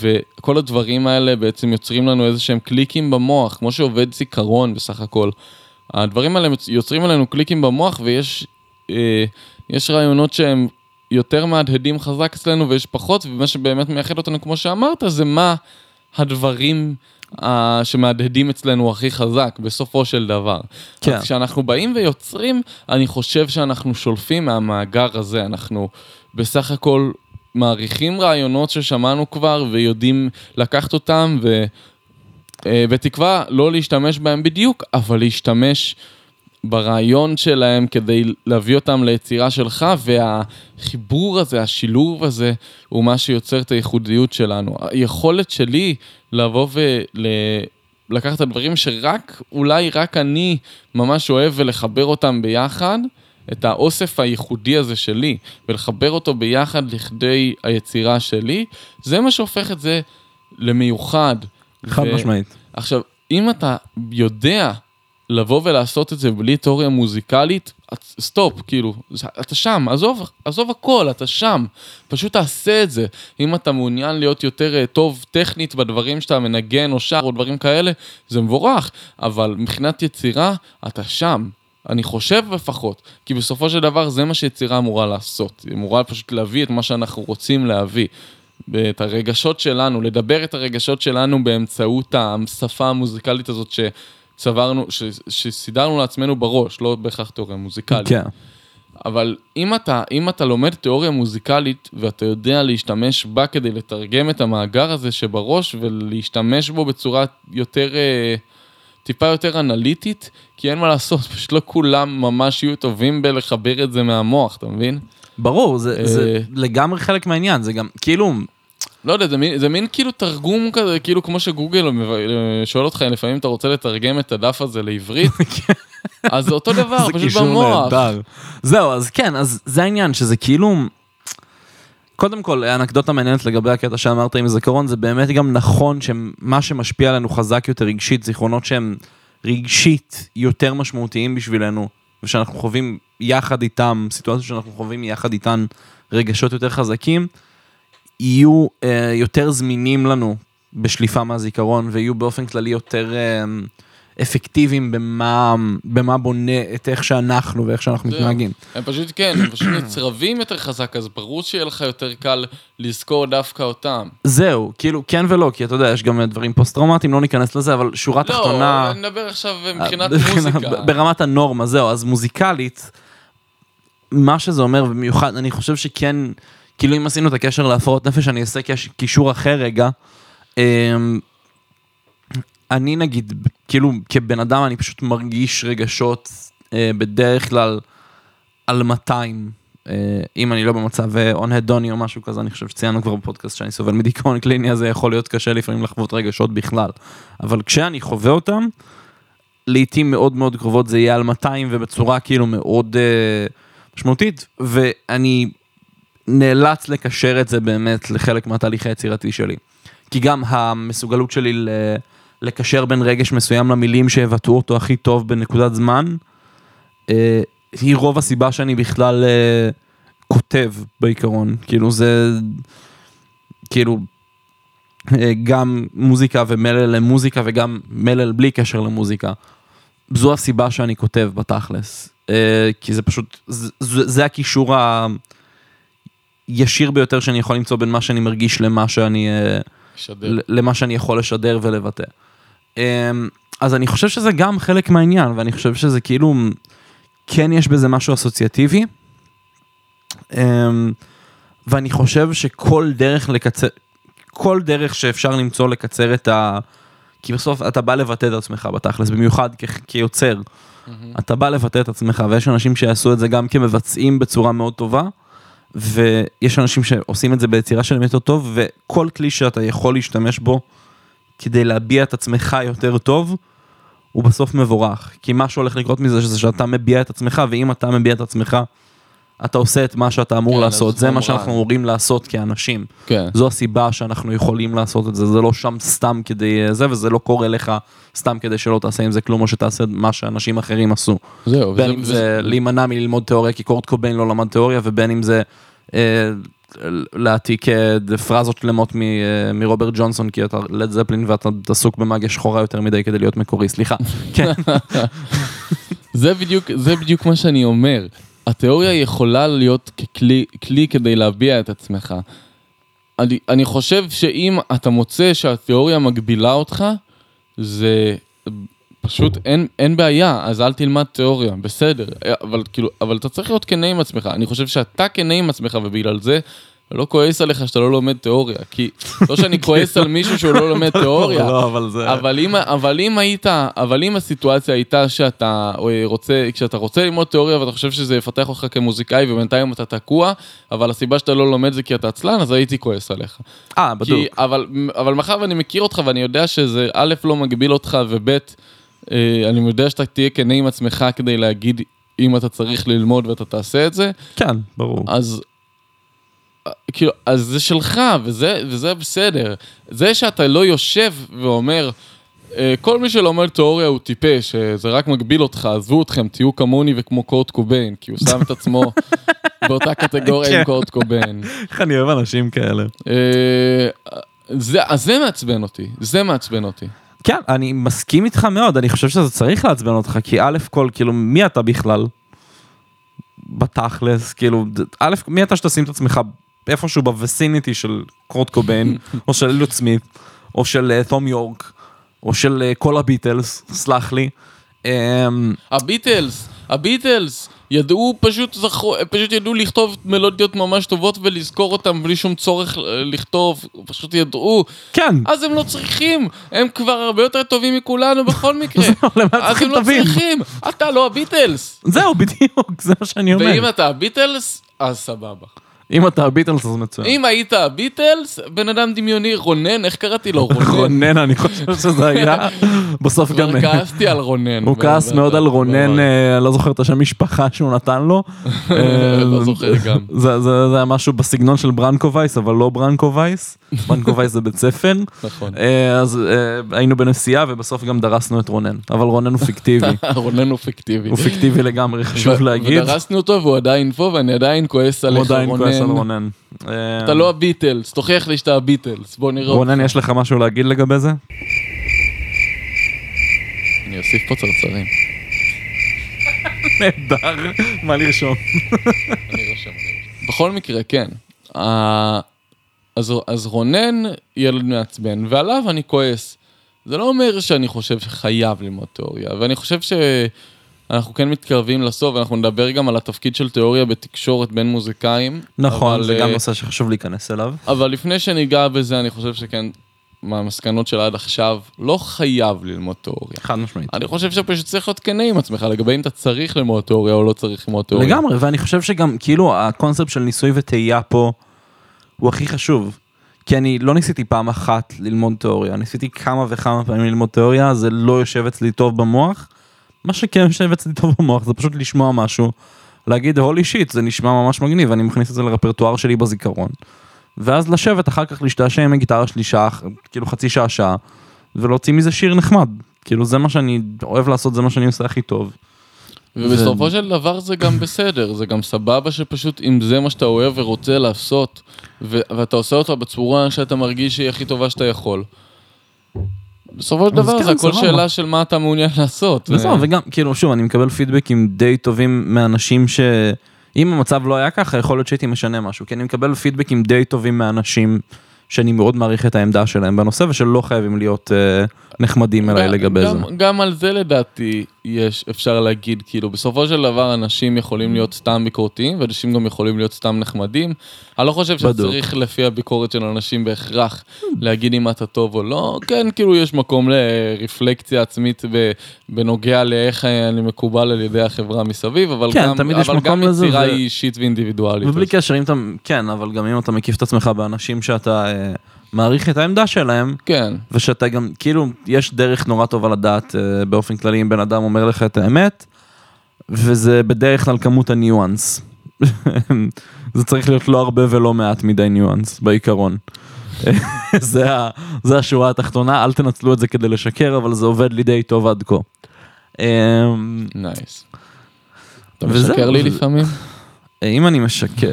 וכל הדברים האלה בעצם יוצרים לנו איזה שהם קליקים במוח, כמו שעובד זיכרון בסך הכל. הדברים האלה יוצרים עלינו קליקים במוח, ויש רעיונות שהם יותר מהדהדים חזק אצלנו, ויש פחות, ומה שבאמת מייחד אותנו, כמו שאמרת, זה מה הדברים שמהדהדים אצלנו הכי חזק, בסופו של דבר. כן. אז כשאנחנו באים ויוצרים, אני חושב שאנחנו שולפים מהמאגר הזה, אנחנו בסך הכל מעריכים רעיונות ששמענו כבר, ויודעים לקחת אותם, בתקווה לא להשתמש בהם בדיוק, אבל להשתמש ברעיון שלהם כדי להביא אותם ליצירה שלך, והחיבור הזה, השילוב הזה, הוא מה שיוצר את הייחודיות שלנו. היכולת שלי לבוא ולקחת את הדברים שרק, אולי רק אני ממש אוהב ולחבר אותם ביחד, את האוסף הייחודי הזה שלי, ולחבר אותו ביחד לכדי היצירה שלי, זה מה שהופך את זה למיוחד. חד משמעית. עכשיו, אם אתה יודע לבוא ולעשות את זה בלי תיאוריה מוזיקלית, סטופ, כאילו, אתה שם, עזוב הכל, אתה שם, פשוט תעשה את זה. אם אתה מעוניין להיות יותר טוב טכנית בדברים שאתה מנגן או שר או דברים כאלה, זה מבורך, אבל מבחינת יצירה, אתה שם. אני חושב לפחות, כי בסופו של דבר זה מה שיצירה אמורה לעשות. היא אמורה פשוט להביא את מה שאנחנו רוצים להביא. את הרגשות שלנו, לדבר את הרגשות שלנו באמצעות השפה המוזיקלית הזאת שצברנו, שסידרנו לעצמנו בראש, לא בהכרח תיאוריה מוזיקלית. כן. אבל אם אתה לומד תיאוריה מוזיקלית, ואתה יודע להשתמש בה כדי לתרגם את המאגר הזה שבראש, ולהשתמש בו בצורה יותר, טיפה יותר אנליטית, כי אין מה לעשות, פשוט לא כולם ממש יהיו טובים בלחבר את זה מהמוח, אתה מבין? ברור, זה לגמרי חלק מהעניין, זה גם כאילו... לא יודע, זה מין כאילו תרגום כזה, כאילו כמו שגוגל שואל אותך, לפעמים אתה רוצה לתרגם את הדף הזה לעברית, אז אותו דבר, פשוט במוח. זהו, אז כן, אז זה העניין, שזה כאילו... קודם כל, האנקדוטה מעניינת לגבי הקטע שאמרת עם זיכרון, זה באמת גם נכון שמה שמשפיע עלינו חזק יותר רגשית, זיכרונות שהם רגשית יותר משמעותיים בשבילנו, ושאנחנו חווים יחד איתם, סיטואציות שאנחנו חווים יחד איתן רגשות יותר חזקים, יהיו יותר זמינים לנו בשליפה מהזיכרון, ויהיו באופן כללי יותר אפקטיביים במה בונה את איך שאנחנו ואיך שאנחנו מתנהגים. הם פשוט כן, הם פשוט נצרבים יותר חזק, אז ברור שיהיה לך יותר קל לזכור דווקא אותם. זהו, כאילו כן ולא, כי אתה יודע, יש גם דברים פוסט-טראומטיים, לא ניכנס לזה, אבל שורה תחתונה... לא, אני מדבר עכשיו מבחינת מוזיקה. ברמת הנורמה, זהו, אז מוזיקלית, מה שזה אומר, במיוחד, אני חושב שכן, כאילו אם עשינו את הקשר להפרעות נפש, אני אעשה קישור אחרי רגע, אני נגיד, כאילו, כבן אדם אני פשוט מרגיש רגשות בדרך כלל על 200, אם אני לא במצב אונהדוני או משהו כזה, אני חושב שציינו כבר בפודקאסט שאני סובל מדיכאון קליני, אז זה יכול להיות קשה לפעמים לחוות רגשות בכלל, אבל כשאני חווה אותם, לעתים מאוד מאוד קרובות זה יהיה על 200, ובצורה כאילו מאוד משמעותית, ואני נאלץ לקשר את זה באמת לחלק מהתהליך היצירתי שלי, כי גם המסוגלות שלי לקשר בין רגש מסוים למילים שהבטאו אותו הכי טוב בנקודת זמן, היא רוב הסיבה שאני בכלל כותב בעיקרון. כאילו זה, כאילו, גם מוזיקה ומלל למוזיקה וגם מלל בלי קשר למוזיקה. זו הסיבה שאני כותב בתכלס. כי זה פשוט, זה הקישור הישיר ביותר שאני יכול למצוא בין מה שאני מרגיש למה שאני... למה שאני יכול לשדר ולבטא. אז אני חושב שזה גם חלק מהעניין, ואני חושב שזה כאילו, כן יש בזה משהו אסוציאטיבי, ואני חושב שכל דרך לקצר, כל דרך שאפשר למצוא לקצר את ה... כי בסוף אתה בא לבטא את עצמך בתכלס, במיוחד כיוצר. אתה בא לבטא את עצמך, ויש אנשים שיעשו את זה גם כמבצעים בצורה מאוד טובה, ויש אנשים שעושים את זה ביצירה שלהם יותר טוב, וכל כלי שאתה יכול להשתמש בו כדי להביע את עצמך יותר טוב, הוא בסוף מבורך. כי מה שהולך לקרות מזה שזה שאתה מביע את עצמך, ואם אתה מביע את עצמך, אתה עושה את מה שאתה אמור לעשות. זה מה שאנחנו אמורים לעשות כאנשים. זו הסיבה שאנחנו יכולים לעשות את זה. זה לא שם סתם כדי זה, וזה לא קורה לך סתם כדי שלא תעשה עם זה כלום, או שתעשה מה שאנשים אחרים עשו. בין אם זה להימנע מללמוד תיאוריה, כי קורט קוביין לא למד תיאוריה, ובין אם זה להעתיק פרזות שלמות מרוברט ג'ונסון, כי אתה לד זפלין ואתה עסוק במאגיה שחורה יותר מדי כדי להיות מקורי. סליחה. זה בדיוק מה שאני אומר. התיאוריה יכולה להיות ככלי כדי להביע את עצמך. אני חושב שאם אתה מוצא שהתיאוריה מגבילה אותך, זה פשוט אין בעיה, אז אל תלמד תיאוריה, בסדר. אבל אתה צריך להיות כנה עם עצמך. אני חושב שאתה כנה עם עצמך, ובגלל זה לא כועס עליך שאתה לא לומד תיאוריה. כי לא שאני כועס על מישהו שהוא לא לומד תיאוריה, אבל אם הסיטואציה הייתה כשאתה רוצה ללמוד תיאוריה ואתה חושב שזה יפתח אותך כמוזיקאי ובינתיים אתה תקוע, אבל הסיבה שאתה לא לומד זה כי אתה עצלן, אז הייתי כועס עליך. בדיוק. אבל מחר ואני מכיר אותך ואני יודע שזה א' לא מגביל אותך וב' אני יודע שאתה תהיה כנה עם עצמך כדי להגיד אם אתה צריך ללמוד ואתה תעשה את זה. כן, ברור. אז זה שלך, וזה בסדר. זה שאתה לא יושב ואומר, כל מי שלומד תיאוריה הוא טיפש, זה רק מגביל אותך, עזבו אתכם, תהיו כמוני וכמו קורט קוביין, כי הוא שם את עצמו באותה קטגוריה עם קורט קוביין. איך אני אוהב אנשים כאלה. אז זה מעצבן אותי. כן, אני מסכים איתך מאוד, אני חושב שזה צריך לעצבן אותך, כי א' כל, כאילו, מי אתה בכלל? בתכלס, כאילו, א', מי אתה שתשים את עצמך איפשהו בווסיניטי של קורט קוביין, או של אליוט סמית, או של תום יורק, או של כל הביטלס, סלח לי. הביטלס ידעו, פשוט ידעו לכתוב מלודיות ממש טובות ולזכור אותם בלי שום צורך לכתוב, פשוט ידעו. כן. אז הם לא צריכים, הם כבר הרבה יותר טובים מכולנו בכל מקרה. אז הם לא צריכים, אתה לא הביטלס. זהו, בדיוק, זה מה שאני אומר. ואם אתה הביטלס, אז סבבה. אם אתה הביטלס, אז מצוין. אם היית הביטלס, בן אדם דמיוני, רונן, איך קראתי לו? רונן, אני חושב שזה היה, בסוף גם... כעסתי על רונן. הוא כעס מאוד על רונן, לא זוכר את השם משפחה שהוא נתן לו. לא זוכר גם. זה היה משהו בסגנון של ברנקו וייס, אבל לא ברנקו וייס. ברנקו וייס זה בית ספר. נכון. אז היינו בנסיעה, ובסוף גם דרסנו את רונן. אבל רונן הוא פיקטיבי. רונן הוא פיקטיבי. הוא פיקטיבי לגמרי, חשוב להגיד. ודרסנו אותו, והוא עדיין פה, ואני עדיין כועס עליך רונן. רונן. אתה לא הביטלס, תוכיח לי שאתה הביטלס, בוא נראה. רונן, יש לך משהו להגיד לגבי זה? אני אוסיף פה צרצרים. נהדר, מה לרשום? אני רושם. בכל מקרה, כן. אז רונן ילד מעצבן, ועליו אני כועס. זה לא אומר שאני חושב שחייב ללמוד תיאוריה, ואני חושב ש... אנחנו כן מתקרבים לסוף, אנחנו נדבר גם על התפקיד של תיאוריה בתקשורת בין מוזיקאים. נכון, זה גם נושא שחשוב להיכנס אליו. אבל לפני שניגע בזה, אני חושב שכן, מהמסקנות של עד עכשיו, לא חייב ללמוד תיאוריה. חד משמעית. אני חושב שפשוט צריך להיות כנה עם עצמך, לגבי אם אתה צריך ללמוד תיאוריה או לא צריך ללמוד תיאוריה. לגמרי, ואני חושב שגם, כאילו, הקונספט של ניסוי וטעייה פה, הוא הכי חשוב. כי אני לא ניסיתי פעם אחת ללמוד תיאוריה, ניסיתי כמה וכמה פעמים ללמוד תיאוריה, זה לא יושב אצלי טוב במוח. מה שכן יושב אצלי טוב במוח, זה פשוט לשמוע משהו, להגיד, הולי שיט, זה נשמע ממש מגניב, אני מכניס את זה לרפרטואר שלי בזיכרון. ואז לשבת, אחר כך להשתעשע עם הגיטרה שלי שעה, כאילו חצי שעה שעה, ולהוציא מזה שיר נחמד. כאילו זה מה שאני אוהב לעשות, זה מה שאני עושה הכי טוב. ובסופו של דבר זה גם בסדר, זה גם סבבה שפשוט אם זה מה שאתה אוהב ורוצה לעשות, ואתה עושה אותה בצורה שאתה מרגיש שהיא הכי טובה שאתה יכול. בסופו של דבר, זה הכל שאלה של מה אתה מעוניין לעשות. בסופו, וגם, כאילו, שוב, אני מקבל פידבקים די טובים מאנשים ש... אם המצב לא היה ככה, יכול להיות שהייתי משנה משהו, כי אני מקבל פידבקים די טובים מאנשים שאני מאוד מעריך את העמדה שלהם בנושא, ושלא חייבים להיות נחמדים אליי לגבי זה. גם על זה, לדעתי, אפשר להגיד, כאילו, בסופו של דבר, אנשים יכולים להיות סתם ביקורתיים, ואנשים גם יכולים להיות סתם נחמדים. אני לא חושב שצריך, לפי הביקורת של אנשים בהכרח, להגיד אם אתה טוב או לא. כן, כאילו, יש מקום לרפלקציה עצמית בנוגע לאיך אני מקובל על ידי החברה מסביב, אבל גם יצירה היא אישית ואינדיבידואלית. ובלי קשר, כן, אבל גם אם אתה מקיף את עצמך באנשים שאתה מעריך את העמדה שלהם, כן. ושאתה גם, כאילו, יש דרך נורא טובה לדעת, באופן כללי, אם בן אדם אומר לך את האמת, וזה בדרך כלל כמות הניואנס. זה צריך להיות לא הרבה ולא מעט מדי ניואנס, בעיקרון. זה השורה התחתונה, אל תנצלו את זה כדי לשקר, אבל זה עובד לי די טוב עד כה. נייס. אתה משקר לי לפעמים? אם אני משקר...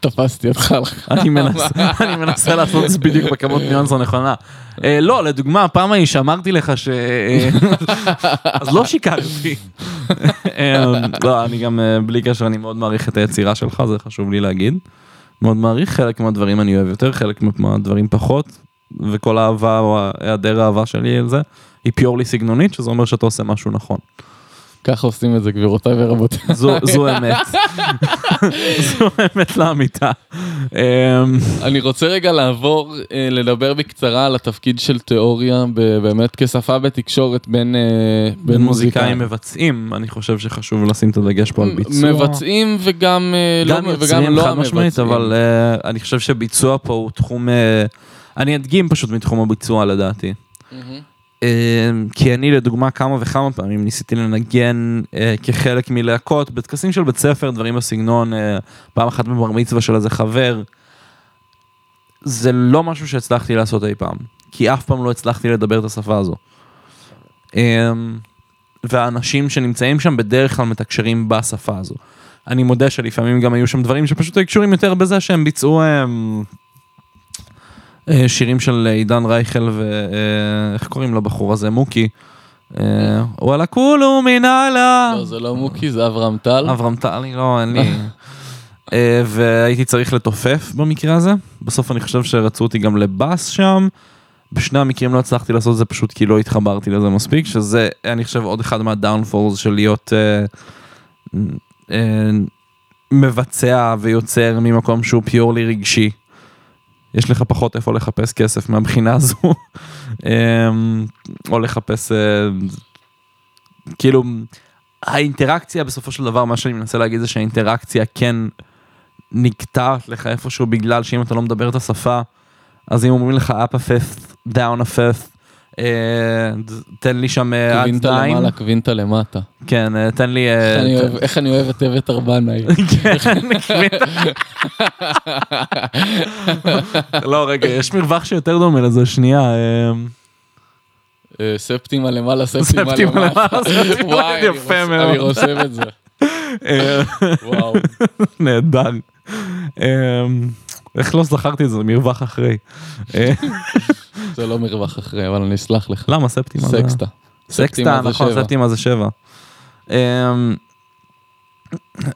תפסתי אותך לך. אני מנסה לעשות את זה בדיוק בכמות ניואנס הנכונה. לא, לדוגמה, פעם אני שאמרתי לך ש... אז לא שיקרתי. לא, אני גם בלי קשר, אני מאוד מעריך את היצירה שלך, זה חשוב לי להגיד. מאוד מעריך, חלק מהדברים אני אוהב יותר, חלק מהדברים פחות, וכל האהבה או היעדר האהבה שלי על זה, היא פיורלי סגנונית, שזה אומר שאתה עושה משהו נכון. ככה עושים את זה, גבירותיי ורבותיי. זו אמת. זו אמת לאמיתה. אני רוצה רגע לעבור, לדבר בקצרה על התפקיד של תיאוריה, באמת כשפה בתקשורת בין מוזיקאים מבצעים, אני חושב שחשוב לשים את הדגש פה על ביצוע. מבצעים וגם לא מבצעים. חד משמעית, אבל אני חושב שביצוע פה הוא תחום, אני אדגים פשוט מתחום הביצוע לדעתי. כי אני לדוגמה כמה וכמה פעמים ניסיתי לנגן כחלק מלהקות, בטקסים של בית ספר, דברים בסגנון, פעם אחת בבר מצווה של איזה חבר, זה לא משהו שהצלחתי לעשות אי פעם, כי אף פעם לא הצלחתי לדבר את השפה הזו. והאנשים שנמצאים שם בדרך כלל מתקשרים בשפה הזו. אני מודה שלפעמים גם היו שם דברים שפשוט היו קשורים יותר בזה שהם ביצעו... שירים של עידן רייכל ואיך קוראים לבחור הזה, מוקי. הוא על הכולו מנהלה. לא, זה לא מוקי, זה אברהם טל. אברהם טל, לא, אין לי. והייתי צריך לתופף במקרה הזה. בסוף אני חושב שרצו אותי גם לבאס שם. בשני המקרים לא הצלחתי לעשות את זה פשוט כי לא התחברתי לזה מספיק, שזה, אני חושב, עוד אחד מהדאונפורס של להיות מבצע ויוצר ממקום שהוא פיורלי רגשי. יש לך פחות איפה לחפש כסף מהבחינה הזו, או לחפש, כאילו, האינטראקציה בסופו של דבר, מה שאני מנסה להגיד זה שהאינטראקציה כן נקטעת לך איפשהו, בגלל שאם אתה לא מדבר את השפה, אז אם אומרים לך up a fifth, down a fifth, תן לי שם קווינטה למעלה, קווינטה למטה. כן, תן לי... איך אני אוהב את טבת ארבנה. כן, קווינטה. לא, רגע, יש מרווח שיותר דומה לזה, שנייה. ספטימה למעלה, ספטימה למטה. וואי, אני רושם את זה. וואו. נהדר. איך לא זכרתי את זה, מרווח אחרי. זה לא מרווח אחרי, אבל אני אסלח לך. למה? ספטימה זה... סקסטה. סקסטה, נכון, ספטימה זה 7.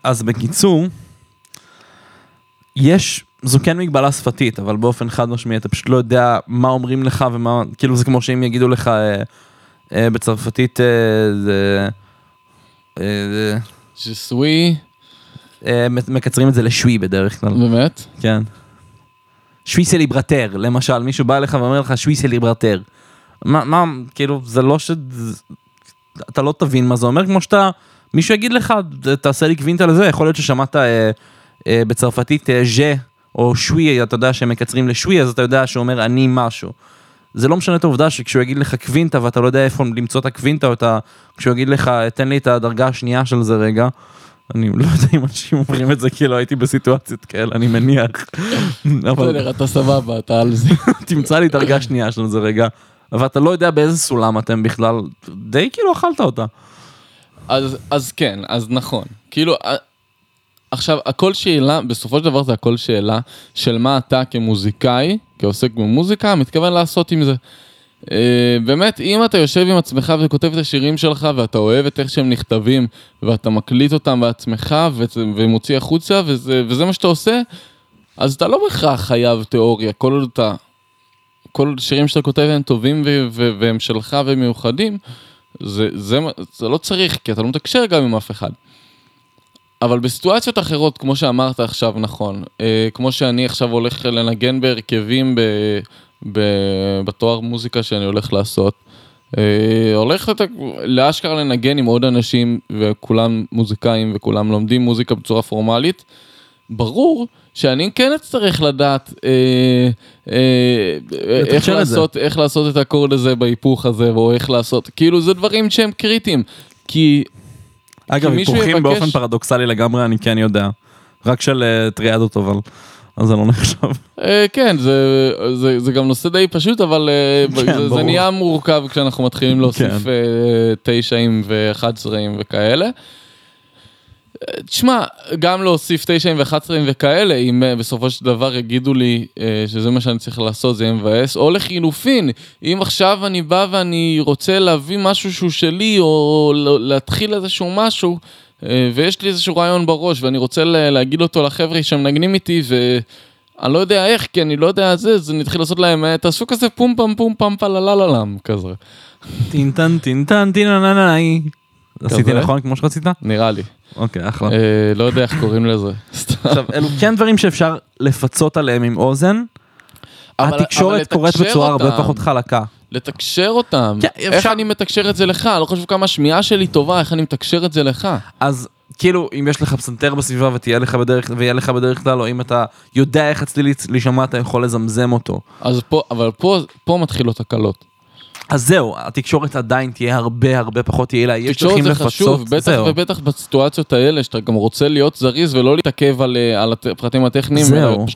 אז בקיצור, יש, זו כן מגבלה שפתית, אבל באופן חד משמעי, אתה פשוט לא יודע מה אומרים לך ומה, כאילו זה כמו שאם יגידו לך בצרפתית, זה... שסוי... מקצרים את זה לשוי בדרך כלל. באמת? כן. שוי סליברטר, למשל, מישהו בא אליך ואומר לך, שוי סליברטר. מה, כאילו, זה לא ש... אתה לא תבין מה זה אומר, כמו שאתה... מישהו יגיד לך, תעשה לי קווינטה לזה, יכול להיות ששמעת בצרפתית ז'ה, או שוי, אתה יודע שמקצרים לשוי, אז אתה יודע שאומר, אני משהו. זה לא משנה את העובדה שכשהוא יגיד לך קווינטה, ואתה לא יודע איפה למצוא את הקווינטה, או כשהוא יגיד לך, תן לי את הדרגה השנייה של זה רגע, אני לא יודע אם אנשים אומרים את זה, כי לא הייתי בסיטואציות כאלה, אני מניח. בסדר, אתה סבבה, אתה על זה. תמצא לי דרגה שנייה של זה רגע, אבל אתה לא יודע באיזה סולם אתם בכלל, די כאילו אכלת אותה. אז כן, אז נכון. כאילו, עכשיו, הכל שאלה, בסופו של דבר זה הכל שאלה, של מה אתה כמוזיקאי, כעוסק במוזיקה, מתכוון לעשות עם זה. באמת, אם אתה יושב עם עצמך וכותב את השירים שלך ואתה אוהב את איך שהם נכתבים ואתה מקליט אותם בעצמך ומוציא החוצה וזה מה שאתה עושה, אז אתה לא בהכרח חייב תיאוריה. כל השירים שאתה כותב הם טובים והם שלך ומיוחדים, זה לא צריך, כי אתה לא מתקשר גם עם אף אחד. אבל בסיטואציות אחרות, כמו שאמרת עכשיו, נכון, כמו שאני עכשיו הולך לנגן בהרכבים בתואר מוזיקה שאני הולך לעשות, הולך לאשכרה לנגן עם עוד אנשים וכולם מוזיקאים וכולם לומדים מוזיקה בצורה פורמלית. ברור שאני כן אצטרך לדעת איך לעשות את הקורד הזה בהיפוך הזה, או איך לעשות, כאילו זה דברים שהם קריטיים, כי אגב, היפוכים באופן פרדוקסלי לגמרי אני כן יודע, רק של טריאדות, אבל אז זה לא נחשב. כן, זה גם נושא די פשוט, אבל זה נהיה מורכב כשאנחנו מתחילים להוסיף 9 ו-11 וכאלה. תשמע, גם להוסיף 9 ו-11 וכאלה, אם בסופו של דבר יגידו לי שזה מה שאני צריך לעשות, זה מבאס, או לחילופין, אם עכשיו אני בא ואני רוצה להביא משהו שהוא שלי, או להתחיל איזשהו משהו, ויש לי איזשהו רעיון בראש, ואני רוצה להגיד אותו לחבר'ה שמנגנים איתי, ואני לא יודע איך, כי אני לא יודע זה, אז אני אתחיל לעשות להם, תעשו כזה פום פם פום פם פלללללם, כזה. טינטן טינטן טיננננאי. עשיתי נכון כמו שרצית? נראה לי. אוקיי, אחלה. לא יודע איך קוראים לזה. עכשיו, אלו כן דברים שאפשר לפצות עליהם עם אוזן, התקשורת קורית בצורה הרבה פחות חלקה. לתקשר אותם. איך אני מתקשר את זה לך? לא חושב כמה השמיעה שלי טובה, איך אני מתקשר את זה לך? אז כאילו, אם יש לך פסנתר בסביבה ותהיה לך בדרך, ויהיה לך בדרך כלל, או אם אתה יודע איך הצליל להישמע, אתה יכול לזמזם אותו. אז פה, אבל פה מתחילות הקלות. אז זהו, התקשורת עדיין תהיה הרבה הרבה פחות יעילה. תקשורת זה חשוב, בטח ובטח בסיטואציות האלה, שאתה גם רוצה להיות זריז ולא להתעכב על הפרטים הטכניים, זהו.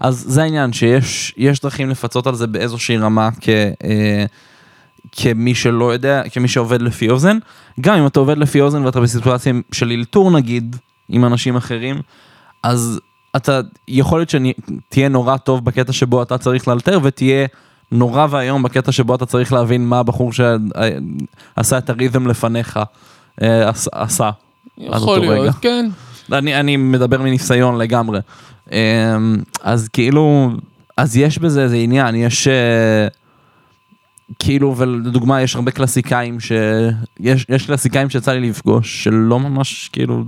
אז זה העניין, שיש דרכים לפצות על זה באיזושהי רמה, כמי שלא יודע, כמי שעובד לפי אוזן. גם אם אתה עובד לפי אוזן ואתה בסיטואציה של אילתור נגיד, עם אנשים אחרים, אז אתה יכול להיות שתהיה נורא טוב בקטע שבו אתה צריך לאלתר, ותהיה... נורא והיום בקטע שבו אתה צריך להבין מה הבחור שעשה את הריזם לפניך עשה. יכול להיות, כן. אני מדבר מניסיון לגמרי. אז כאילו, אז יש בזה איזה עניין, יש כאילו, ולדוגמה יש הרבה קלאסיקאים יש קלאסיקאים שיצא לי לפגוש, שלא ממש כאילו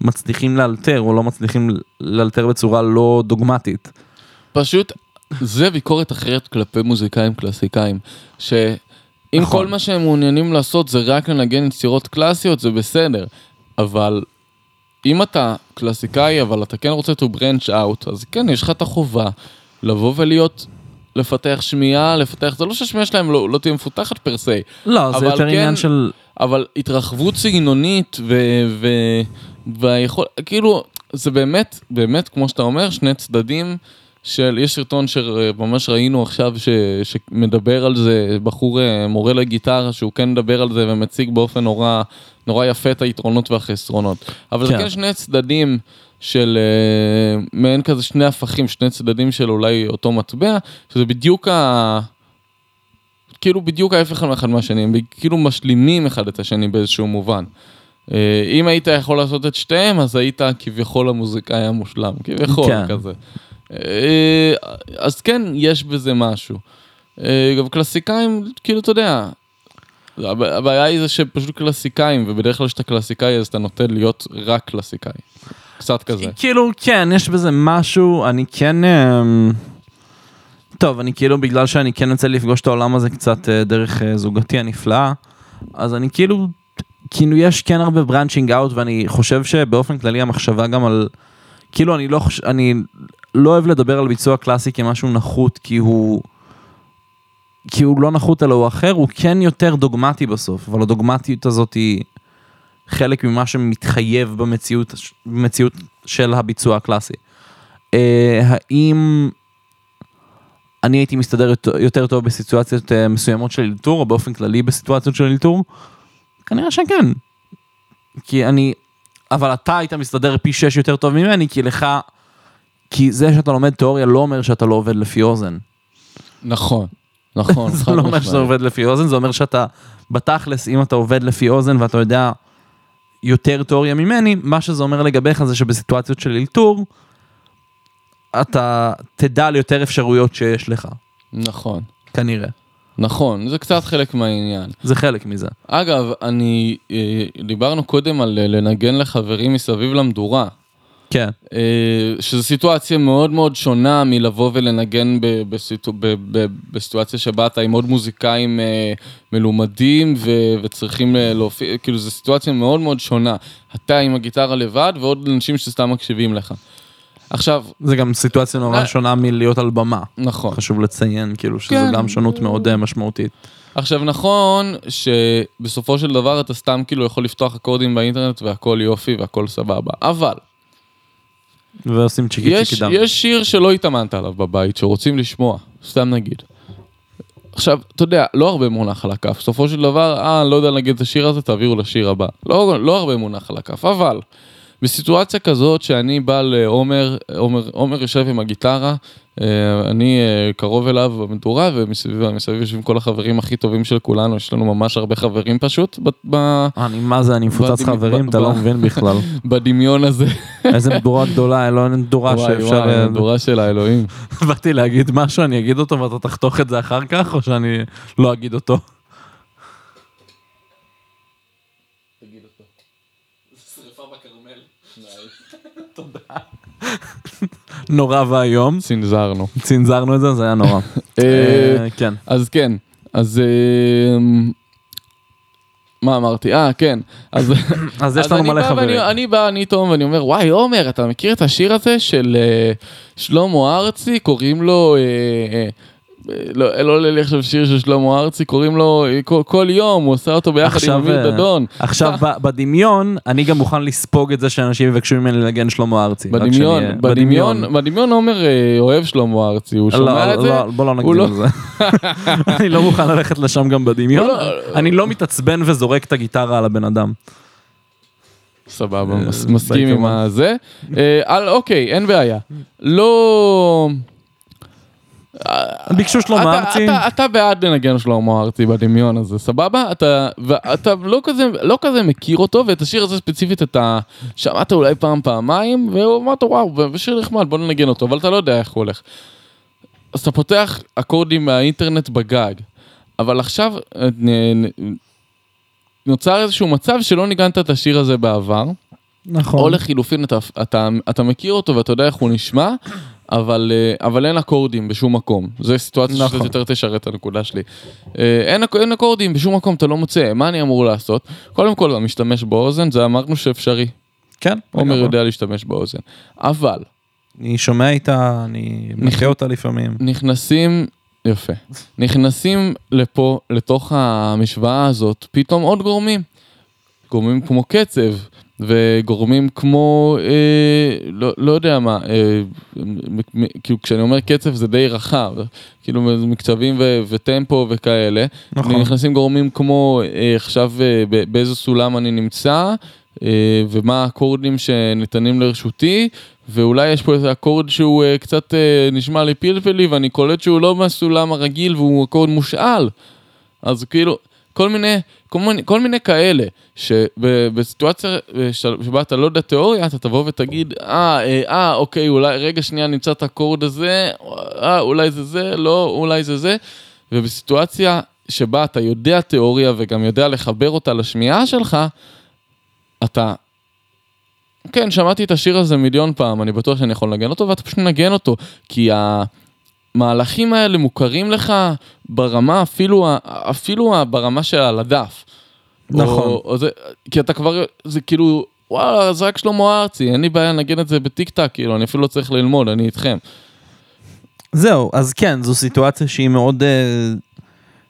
מצליחים לאלתר, או לא מצליחים לאלתר בצורה לא דוגמטית. פשוט... זה ביקורת אחרת כלפי מוזיקאים קלאסיקאים, שאם כל מה שהם מעוניינים לעשות זה רק לנגן יצירות קלאסיות, זה בסדר, אבל אם אתה קלאסיקאי, אבל אתה כן רוצה to branch out, אז כן, יש לך את החובה לבוא ולהיות, לפתח שמיעה, לפתח, זה לא ששמיעה שלהם לא תהיה מפותחת פרסי. לא, זה יותר עניין של... אבל התרחבות סגנונית והיכול... כאילו, זה באמת, באמת, כמו שאתה אומר, שני צדדים של... יש סרטון שממש ראינו עכשיו שמדבר על זה, בחור מורה לגיטרה, שהוא כן מדבר על זה ומציג באופן נורא, נורא יפה את היתרונות והחסרונות. אבל זה כן שני צדדים של מעין כזה שני הפכים, שני צדדים של אולי אותו מטבע, שזה בדיוק כאילו בדיוק ההפך אחד מהשני, הם כאילו משלימים אחד את השני באיזשהו מובן. אם היית יכול לעשות את שתיהם, אז היית כביכול המוזיקאי המושלם, כביכול כזה. אז כן, יש בזה משהו. גם קלאסיקאים, כאילו אתה יודע, הבעיה היא זה שפשוט קלאסיקאים, ובדרך כלל שאתה קלאסיקאי, אז אתה נוטה להיות רק קלאסיקאי. קצת כזה. כאילו, כן, יש בזה משהו, אני כן... טוב, אני כאילו, בגלל שאני כן רוצה לפגוש את העולם הזה קצת דרך זוגתי הנפלאה, אז אני כאילו יש כן הרבה branching out, ואני חושב שבאופן כללי המחשבה גם על... כאילו, אני לא אוהב לדבר על ביצוע קלאסי כמשהו נחות, כי הוא לא נחות אלא הוא אחר, הוא כן יותר דוגמטי בסוף, אבל הדוגמטיות הזאת היא... חלק ממה שמתחייב במציאות של הביצוע הקלאסי. האם אני הייתי מסתדר יותר טוב בסיטואציות מסוימות של אלתור, או באופן כללי בסיטואציות של אלתור? כנראה שכן. אבל אתה היית מסתדר פי 6 יותר טוב ממני, כי זה שאתה לומד תיאוריה לא אומר שאתה לא עובד לפי אוזן. נכון. נכון. זה לא אומר שאתה עובד לפי אוזן, זה אומר שאתה בתכלס, אם אתה עובד לפי אוזן ואתה יודע... יותר תיאוריה ממני, מה שזה אומר לגביך זה שבסיטואציות של אלתור, אתה תדע ליותר אפשרויות שיש לך. נכון. כנראה. נכון, זה קצת חלק מהעניין. זה חלק מזה. אגב, דיברנו קודם על לנגן לחברים מסביב למדורה. כן. שזו סיטואציה מאוד מאוד שונה מלבוא ולנגן בסיטואציה שבה אתה עם עוד מוזיקאים מלומדים וצריכים להופיע, כאילו זו סיטואציה מאוד מאוד שונה. אתה עם הגיטרה לבד ועוד אנשים שסתם מקשיבים לך. עכשיו... זה גם סיטואציה נורא שונה מלהיות על במה. נכון. חשוב לציין, כאילו, שזו גם שונות מאוד משמעותית. עכשיו נכון שבסופו של דבר אתה סתם כאילו יכול לפתוח אקורדים באינטרנט והכל יופי והכל סבבה, אבל... ועושים צ'יקי דם. יש שיר שלא התאמנת עליו בבית, שרוצים לשמוע, סתם נגיד. עכשיו, אתה יודע, לא הרבה מונח על הכף, סופו של דבר, לא יודע נגיד את השיר הזה, תעבירו לשיר הבא. לא הרבה מונח על הכף, אבל, בסיטואציה כזאת שאני בא לעומר, עומר יושב עם הגיטרה, אני קרוב אליו במדורה, ומסביב יושבים כל החברים הכי טובים של כולנו, יש לנו ממש הרבה חברים פשוט. מה זה, אני מפוצץ חברים, אתה לא מבין בכלל. בדמיון הזה. איזה מדורה גדולה, מדורה שאפשר... מדורה של האלוהים. באתי להגיד משהו, אני אגיד אותו, ואתה תחתוך את זה אחר כך, או שאני לא אגיד אותו? תגיד אותו. שריפה בקרמל. תודה. נורא והיום. צנזרנו. צנזרנו את זה, זה היה נורא. כן. אז כן. אז... מה אמרתי? כן. אז יש לנו מלא חברים. אני תום ואני אומר, וואי, עומר, אתה מכיר את השיר הזה של שלמה ארצי? קוראים לו... לא ללך של שיר של שלמה ארצי, קוראים לו כל יום, הוא עושה אותו ביחד עם אמיר דדון. עכשיו בדמיון, אני גם מוכן לספוג את זה שאנשים יבקשו ממני לנגן שלמה ארצי. בדמיון עומר אוהב שלמה ארצי, הוא שומע את זה. בוא לא נגדים על זה. אני לא מוכן ללכת לשם גם בדמיון. אני לא מתעצבן וזורק את הגיטרה על הבן אדם. סבבה, מסכים עם הזה. אוקיי, אין בעיה. לא... ביקשו שלמה ארצי. אתה בעד לנגן שלמה ארצי בדמיון הזה, סבבה? אתה לא כזה מכיר אותו, ואת השיר הזה ספציפית אתה שמעת אולי פעמיים, ואומרת, וואו, שיר נחמד, בוא ננגן אותו, אבל אתה לא יודע איך הוא הולך. אז אתה פותח אקורדים מהאינטרנט בגג, אבל עכשיו נוצר איזשהו מצב שלא ניגנת את השיר הזה בעבר, נכון. או לחילופין, אתה מכיר אותו ואתה יודע איך הוא נשמע, אבל אין אקורדים בשום מקום. זו סיטואציה נכון. שאתה יותר תשרת את הנקודה שלי. אין אקורדים בשום מקום, אתה לא מוצא. מה אני אמור לעשות? קודם כל, המשתמש באוזן, זה אמרנו שאפשרי. כן, עומר יודע להשתמש באוזן. אבל... אני שומע איתה, אני מנחה אותה לפעמים. נכנסים... יפה. נכנסים לפה, לתוך המשוואה הזאת, פתאום עוד גורמים. גורמים כמו קצב, וגורמים כמו, לא יודע מה, כאילו כשאני אומר קצב זה די רחב, כאילו מקצבים וטמפו וכאלה, נכנסים גורמים כמו, עכשיו באיזה סולם אני נמצא, ומה האקורדים שניתנים לרשותי, ואולי יש פה איזה אקורד שהוא קצת נשמע לי פלפלי, ואני קולט שהוא לא מהסולם הרגיל, והוא אקורד מושאל. אז כאילו, כל מיני כאלה, שבסיטואציה שבה אתה לא יודע תיאוריה, אתה תבוא ותגיד, אוקיי, אולי רגע שנייה נמצא את האקורד הזה, אולי זה זה, לא, אולי זה זה, ובסיטואציה שבה אתה יודע תיאוריה, וגם יודע לחבר אותה לשמיעה שלך, אתה... כן, שמעתי את השיר הזה מיליון פעם, אני בטוח שאני יכול לנגן אותו, ואתה פשוט נגן אותו, כי המהלכים האלה מוכרים לך ברמה, אפילו ברמה של על הדף. נכון. או זה, כי אתה כבר, זה כאילו, וואלה, זה רק שלמה ארצי, אין לי בעיה לנגן את זה בטיק-טק, כאילו, אני אפילו לא צריך ללמוד, אני איתכם. זהו, אז כן, זו סיטואציה שהיא מאוד...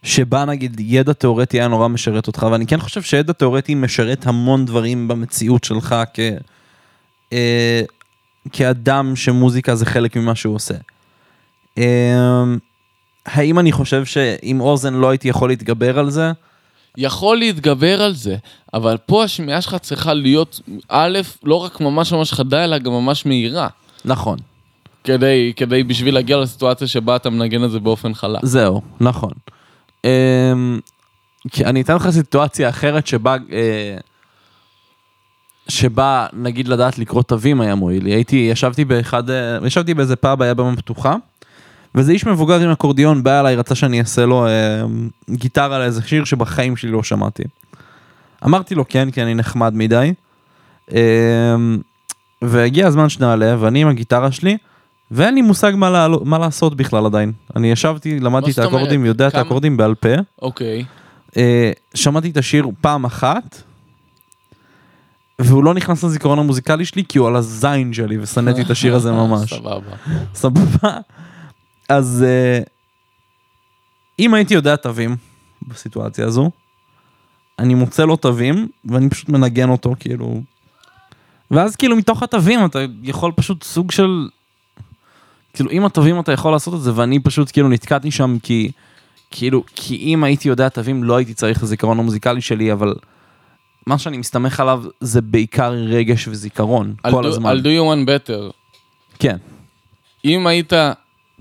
שבה נגיד ידע תיאורטי היה נורא משרת אותך, ואני כן חושב שידע תיאורטי משרת המון דברים במציאות שלך כאדם שמוזיקה זה חלק ממה שהוא עושה. האם אני חושב שעם אוזן לא הייתי יכול להתגבר על זה? יכול להתגבר על זה, אבל פה השמיעה שלך צריכה להיות א', לא רק ממש חדה, אלא גם ממש מהירה. נכון. כדי בשביל להגיע לסיטואציה שבה אתה מנגן את זה באופן חלק. זהו, נכון. אני אתן לך סיטואציה אחרת שבה נגיד לדעת לקרוא תווים היה מועיל. ישבתי באיזה פאב, היה במה פתוחה, וזה איש מבוגר עם אקורדיון בא אליי, רצה שאני אעשה לו גיטרה על איזה שיר שבחיים שלי לא שמעתי. אמרתי לו כן, כי אני נחמד מדי, והגיע הזמן שנעלה, ואני עם הגיטרה שלי ואין לי מושג מה לעשות בכלל עדיין. אני ישבתי, למדתי את האקורדים, יודע את האקורדים בעל פה. אוקיי. שמעתי את השיר פעם אחת, והוא לא נכנס לזיכרון המוזיקלי שלי, כי הוא על הזין שלי, ושנאתי את השיר הזה ממש. סבבה. סבבה. אז אם הייתי יודע תווים בסיטואציה הזו, אני מוצא לו תווים, ואני פשוט מנגן אותו, כאילו... ואז כאילו מתוך התווים אתה יכול פשוט סוג של... כאילו, אם התווים אתה יכול לעשות את זה, ואני פשוט כאילו נתקעתי שם, כי אם הייתי יודע תווים, לא הייתי צריך לזיכרון המוזיקלי שלי, אבל מה שאני מסתמך עליו, זה בעיקר רגש וזיכרון, כל הזמן. I'll do you one better. כן. אם היית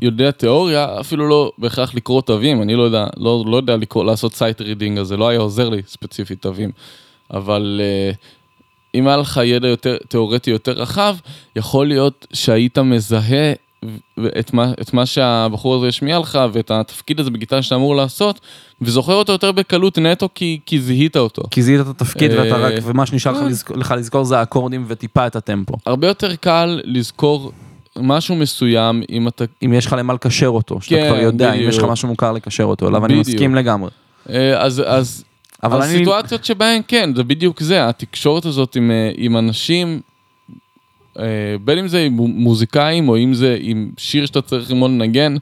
יודע תיאוריה, אפילו לא בהכרח לקרוא תווים, אני לא יודע לעשות סייט רידינג הזה, לא היה עוזר לי ספציפית תווים, אבל... אם היה לך ידע תיאורטי יותר רחב, יכול להיות שהיית מזהה את מה שהבחור הזה ישמיע לך, ואת התפקיד הזה בגיטרה שאתה אמור לעשות, וזוכר אותו יותר בקלות נטו, כי זיהית אותו. כי זיהית את התפקיד, ומה שנשאר לך לזכור זה האקורדים וטיפה את הטמפו. הרבה יותר קל לזכור משהו מסוים, אם יש לך למה לקשר אותו, שאתה כבר יודע, אם יש לך משהו מוכר לקשר אותו, אבל אני מסכים לגמרי. אז... אבל הסיטואציות שבהן כן, זה בדיוק זה, התקשורת הזאת עם אנשים, בין אם זה עם מוזיקאים, או אם זה עם שיר שאתה צריך ללמוד לנגן,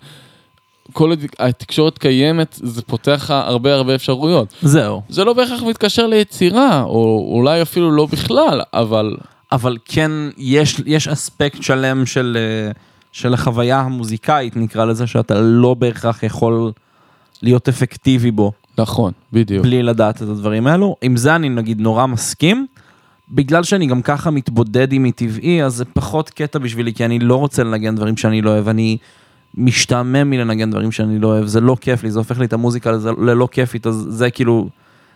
כל התקשורת קיימת, זה פותח הרבה הרבה אפשרויות. זהו. זה לא בהכרח מתקשר ליצירה, או אולי אפילו לא בכלל, אבל... אבל כן, יש אספקט שלם של החוויה המוזיקאית, נקרא לזה, שאתה לא בהכרח יכול להיות אפקטיבי בו. נכון, בדיוק. בלי לדעת את הדברים האלו. עם זה אני נגיד נורא מסכים, בגלל שאני גם ככה מתבודד עם מטבעי, אז זה פחות קטע בשבילי, כי אני לא רוצה לנגן דברים שאני לא אוהב, אני משתעמם מלנגן דברים שאני לא אוהב, זה לא כיף לי, זה הופך לי את המוזיקה ללא כיפית, אז זה כאילו,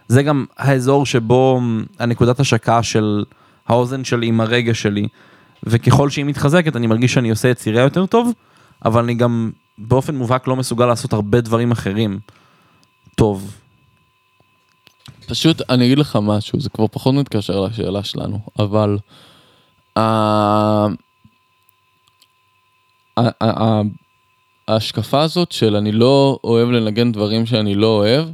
זה גם האזור שבו הנקודת השקה של האוזן שלי עם הרגע שלי, וככל שהיא מתחזקת, אני מרגיש שאני עושה יצירה יותר טוב, אבל אני גם באופן מובהק לא מסוגל לעשות הרבה דברים אחרים. טוב. פשוט אני אגיד לך משהו, זה כבר פחות מתקשר לשאלה שלנו, אבל ההשקפה הזאת של אני לא אוהב לנגן דברים שאני לא אוהב,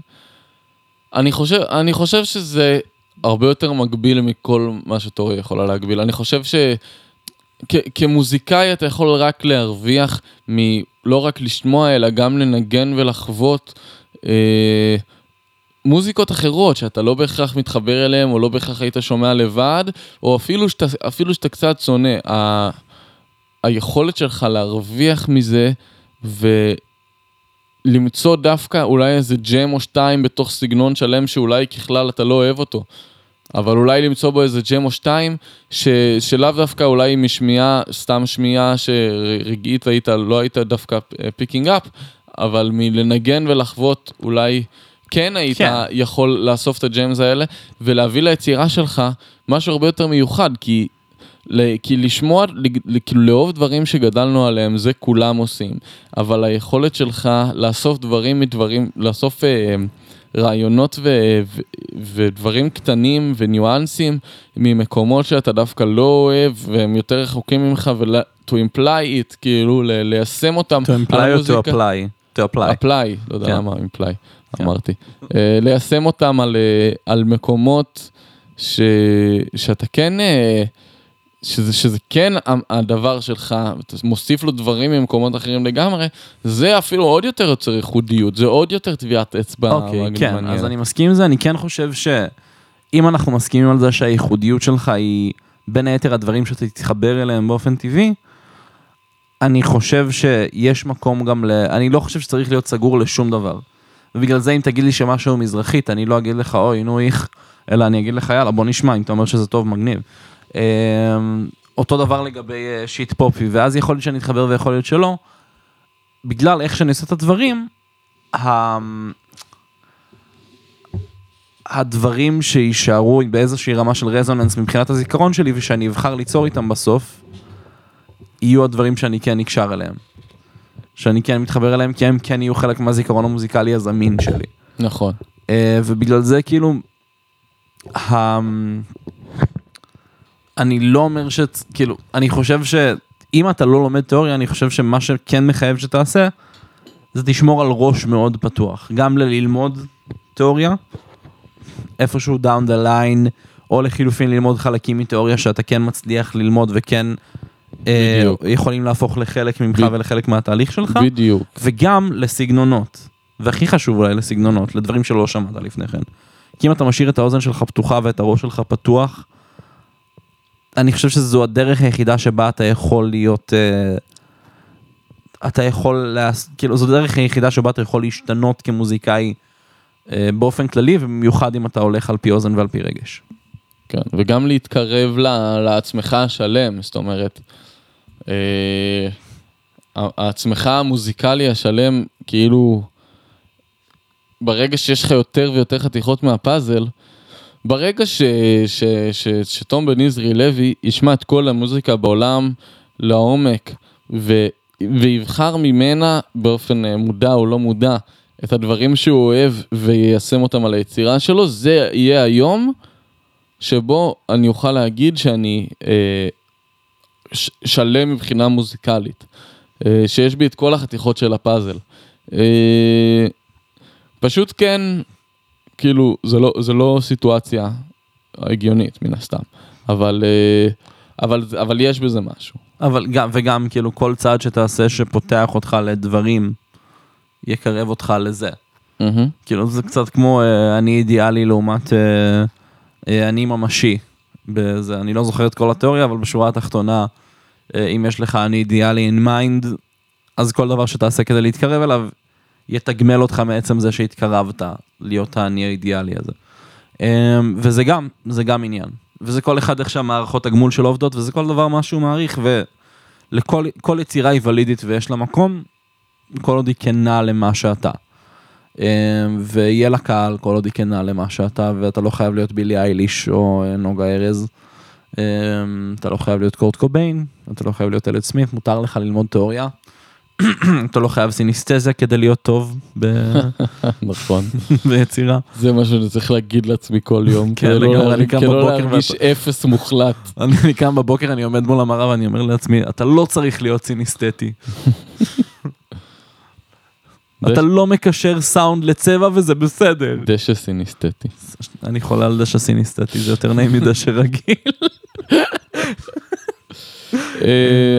אני חושב שזה הרבה יותר מגביל מכל מה שתורי יכולה להגביל. אני חושב כמוזיקאי אתה יכול רק להרוויח, לא רק לשמוע, אלא גם לנגן ולחוות מוזיקות אחרות, שאתה לא בהכרח מתחבר אליהם, או לא בהכרח היית שומע לבד, או אפילו שאתה קצת שונא. היכולת שלך להרוויח מזה, ולמצוא דווקא אולי איזה ג'ם או שתיים בתוך סגנון שלם, שאולי ככלל אתה לא אוהב אותו, אבל אולי למצוא בו איזה ג'ם או שתיים, שלאו דווקא אולי משמיעה, סתם שמיעה שרגעית לא היית דווקא פיקינג אפ, אבל מלנגן ולחוות אולי כן היית יכול לאסוף את הג'אמס האלה, ולהביא ליצירה שלך משהו הרבה יותר מיוחד, כי לשמוע, כאילו לאהוב דברים שגדלנו עליהם, זה כולם עושים, אבל היכולת שלך לאסוף דברים מדברים, לאסוף רעיונות ודברים קטנים וניואנסים, ממקומות שאתה דווקא לא אוהב, והם יותר רחוקים ממך, ו-to imply it, כאילו ליישם אותם. To imply or to apply? To apply. Apply, לא יודע מה, imply. אמרתי, ליישם אותם על מקומות שאתה כן, שזה כן הדבר שלך, מוסיף לו דברים ממקומות אחרים לגמרי, זה אפילו עוד יותר יוצר ייחודיות, זה עוד יותר טביעת אצבע. אוקיי, כן, אז אני מסכים עם זה, אני כן חושב שאם אנחנו מסכימים על זה שהייחודיות שלך היא בין היתר הדברים שאתה תתחבר אליהם באופן טבעי, אני חושב שיש מקום גם אני לא חושב שצריך להיות סגור לשום דבר. ובגלל זה אם תגיד לי שמשהו מזרחית, אני לא אגיד לך, אוי, נו איך, אלא אני אגיד לך, יאללה, בוא נשמע, אם אתה אומר שזה טוב, מגניב. אותו דבר לגבי שיט פופי, ואז יכול להיות שאני אתחבר ויכול להיות שלא, בגלל איך שאני עושה את הדברים, הדברים שישארו באיזושהי רמה של רזוננס מבחינת הזיכרון שלי, ושאני אבחר ליצור איתם בסוף, יהיו הדברים שאני כן נקשר אליהם. שאני כן מתחבר אליהם, כי הם כן יהיו חלק מהזיכרון המוזיקלי הזמין שלי. נכון. ובגלל זה, כאילו, אני לא אומר כאילו, אני חושב שאם אתה לא לומד תיאוריה, אני חושב שמה שכן מחייב שתעשה, זה תשמור על ראש מאוד פתוח. גם ללמוד תיאוריה, איפשהו down the line, או לחילופין ללמוד חלקים מתיאוריה, שאתה כן מצליח ללמוד וכן יכולים להפוך לחלק ממך ולחלק מהתהליך שלך, וגם לסגנונות, והכי חשוב אולי לסגנונות, לדברים שלא שמעת לפני כן, כי אם אתה משאיר את האוזן שלך פתוחה ואת הראש שלך פתוח, אני חושב שזו הדרך היחידה שבה אתה יכול להיות, כאילו זו הדרך היחידה שבה אתה יכול להשתנות כמוזיקאי באופן כללי, ובמיוחד אם אתה הולך על פי אוזן ועל פי רגש. כן, וגם להתקרב לעצמך השלם, זאת אומרת, העצמך המוזיקלי השלם, כאילו, ברגע שיש לך יותר ויותר חתיכות מהפאזל, ברגע שתום בן עזרי לוי ישמע את כל המוזיקה בעולם לעומק, ויבחר ממנה באופן מודע או לא מודע, את הדברים שהוא אוהב ויישם אותם על היצירה שלו, זה יהיה היום, שבו אני אוכל להגיד שאני שלם מבחינה מוזיקלית, שיש בי את כל החתיכות של הפאזל. פשוט כן, כאילו, זה לא סיטואציה הגיונית מן הסתם, אבל יש בזה משהו. אבל וגם כאילו כל צעד שתעשה שפותח אותך לדברים, יקרב אותך לזה. כאילו זה קצת כמו אני אידיאלי לעומת אני ממשי, בזה, אני לא זוכר את כל התיאוריה, אבל בשורה התחתונה, אם יש לך אני אידיאלי in mind, אז כל דבר שתעשה כדי להתקרב אליו, יתגמל אותך מעצם זה שהתקרבת, להיות האני האידיאלי הזה. וזה גם עניין. וזה כל אחד איך שהמערכות הגמול של עובדות, וזה כל דבר משהו מעריך, ולכל יצירה היא ולידית ויש לה מקום, כל עוד היא כנה למה שאתה. ויהיה לקהל כל עוד יקנה למה שאתה, ואתה לא חייב להיות בילי אייליש או נוגה ארז, אתה לא חייב להיות קורט קוביין, אתה לא חייב להיות אלד סמית, מותר לך ללמוד תיאוריה, אתה לא חייב סיניסטזיה כדי להיות טוב נכון ביצירה. זה מה שאני צריך להגיד לעצמי כל יום, כדי לא להרגיש אפס מוחלט. אני קם בבוקר, אני עומד מול המראה ואני אומר לעצמי, אתה לא צריך להיות סיניסטטי. אתה לא מקשר סאונד לצבע וזה בסדר. דשא סיניסטטי. אני חולה על דשא סיניסטטי, זה יותר נעים מדשא רגיל.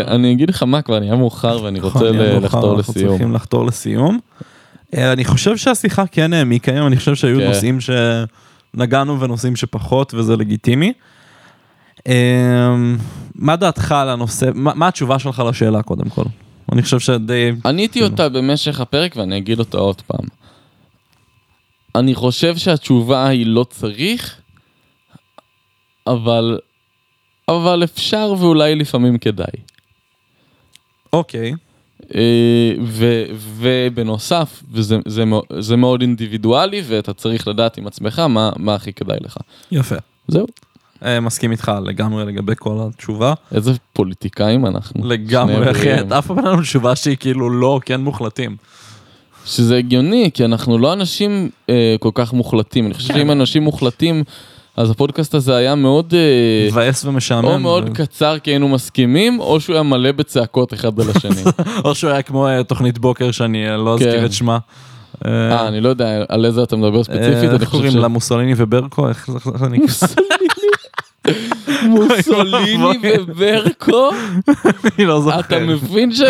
אני אגיד לך מה כבר, אני היה מאוחר ואני רוצה לחתור לסיום. אנחנו צריכים לחתור לסיום. אני חושב שהשיחה כן העמיקה היום, אני חושב שהיו נושאים שנגענו ונושאים שפחות וזה לגיטימי. מה דעתך על הנושא, מה התשובה שלך לשאלה קודם כל? אני חושב שדי... עניתי אותה במשך הפרק ואני אגיד אותה עוד פעם. אני חושב שהתשובה היא לא צריך, אבל אפשר ואולי לפעמים כדאי. אוקיי. ובנוסף, זה מאוד אינדיבידואלי ואתה צריך לדעת עם עצמך מה הכי כדאי לך. יפה. זהו. מסכים איתך לגמרי לגבי כל התשובה. איזה פוליטיקאים אנחנו. לגמרי אחרת. אף פעם אין לנו תשובה שהיא כאילו לא, כן מוחלטים. שזה הגיוני, כי אנחנו לא אנשים כל כך מוחלטים. אני חושב שאם אנשים מוחלטים, אז הפודקאסט הזה היה מאוד... מבאס ומשעמם. או מאוד קצר כי היינו מסכימים, או שהוא היה מלא בצעקות אחד על השני. או שהוא היה כמו תוכנית בוקר שאני לא אזכיר את שמה. אני לא יודע על איזה אתה מדבר ספציפית. איך קוראים לה מוסוליני וברקו? מוסוליני וברקו? אני לא זוכר. אתה מבין ש...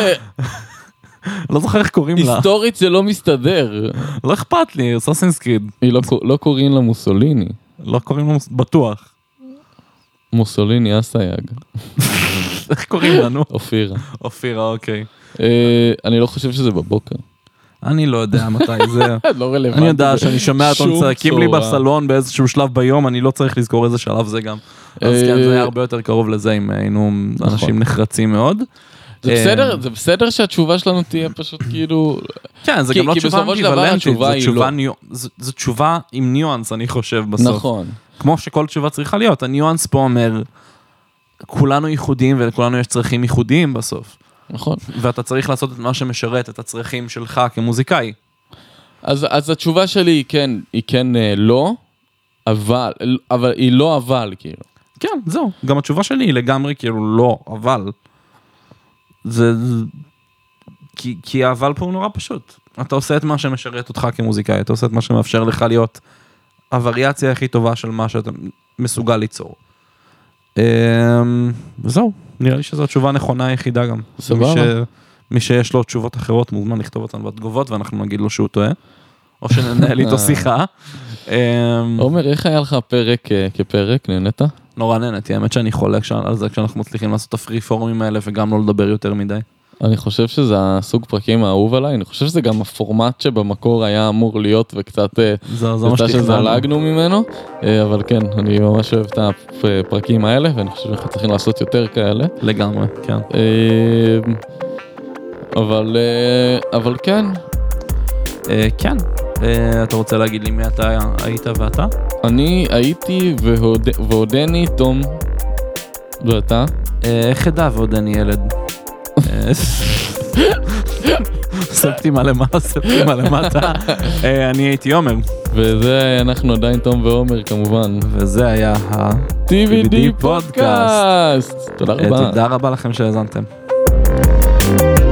לא זוכר איך קוראים לה. היסטורית זה לא מסתדר. לא אכפת לי, סאסינס קריד. לא קוראים לה מוסוליני. לא קוראים לה מוסוליני, בטוח. מוסוליני אסייג. איך קוראים לנו? אופירה. אופירה, אוקיי. אני לא חושב שזה בבוקר. אני לא יודע מתי זה. לא רלוונטי. אני יודע שאני שומע אותם צעקים לי בסלון באיזשהו שלב ביום, אני לא צריך לזכור איזה שלב זה גם. אז כן, זה היה הרבה יותר קרוב לזה אם היינו אנשים נחרצים מאוד. זה בסדר שהתשובה שלנו תהיה פשוט כאילו... כן, זה גם לא תשובה אמביוולנטית, זו תשובה עם ניואנס, אני חושב בסוף. נכון. כמו שכל תשובה צריכה להיות, הניואנס פה אומר, כולנו ייחודיים ולכולנו יש צרכים ייחודיים בסוף. נכון. ואתה צריך לעשות את מה שמשרת, את הצרכים שלך כמוזיקאי. אז התשובה שלי היא כן לא, אבל היא לא אבל, כאילו. כן, זהו. גם התשובה שלי היא לגמרי כאילו לא, אבל. זה... כי האבל פה הוא נורא פשוט. אתה עושה את מה שמשרת אותך כמוזיקאי, אתה עושה את מה שמאפשר לך להיות הווריאציה הכי טובה של מה שאתה מסוגל ליצור. זהו. נראה לי שזו התשובה הנכונה היחידה גם. מי שיש לו תשובות אחרות מוזמן לכתוב אותן בתגובות, ואנחנו נגיד לו שהוא טועה, או שננהל איתו שיחה. עומר, איך היה לך פרק כפרק? נהנית? נורא נהנתי, האמת שאני חולק על זה כשאנחנו מצליחים לעשות את הפרי פורומים האלה, וגם לא לדבר יותר מדי. אני חושב שזה הסוג פרקים האהוב עליי, אני חושב שזה גם הפורמט שבמקור היה אמור להיות, וקצת שזלגנו ממנו, אבל כן, אני ממש אוהב את הפרקים האלה, ואני חושב שאנחנו צריכים לעשות יותר כאלה. לגמרי, כן. אבל כן. כן. אתה רוצה להגיד לי מי אתה היית ואתה? אני הייתי ועודני תום, ואתה? איך עדה ועודני ילד? ספטים על המטה אני הייתי עומר וזה אנחנו עדיין תום ועומר כמובן וזה היה ה-ITWD פודקאסט תודה רבה לכם שהאזנתם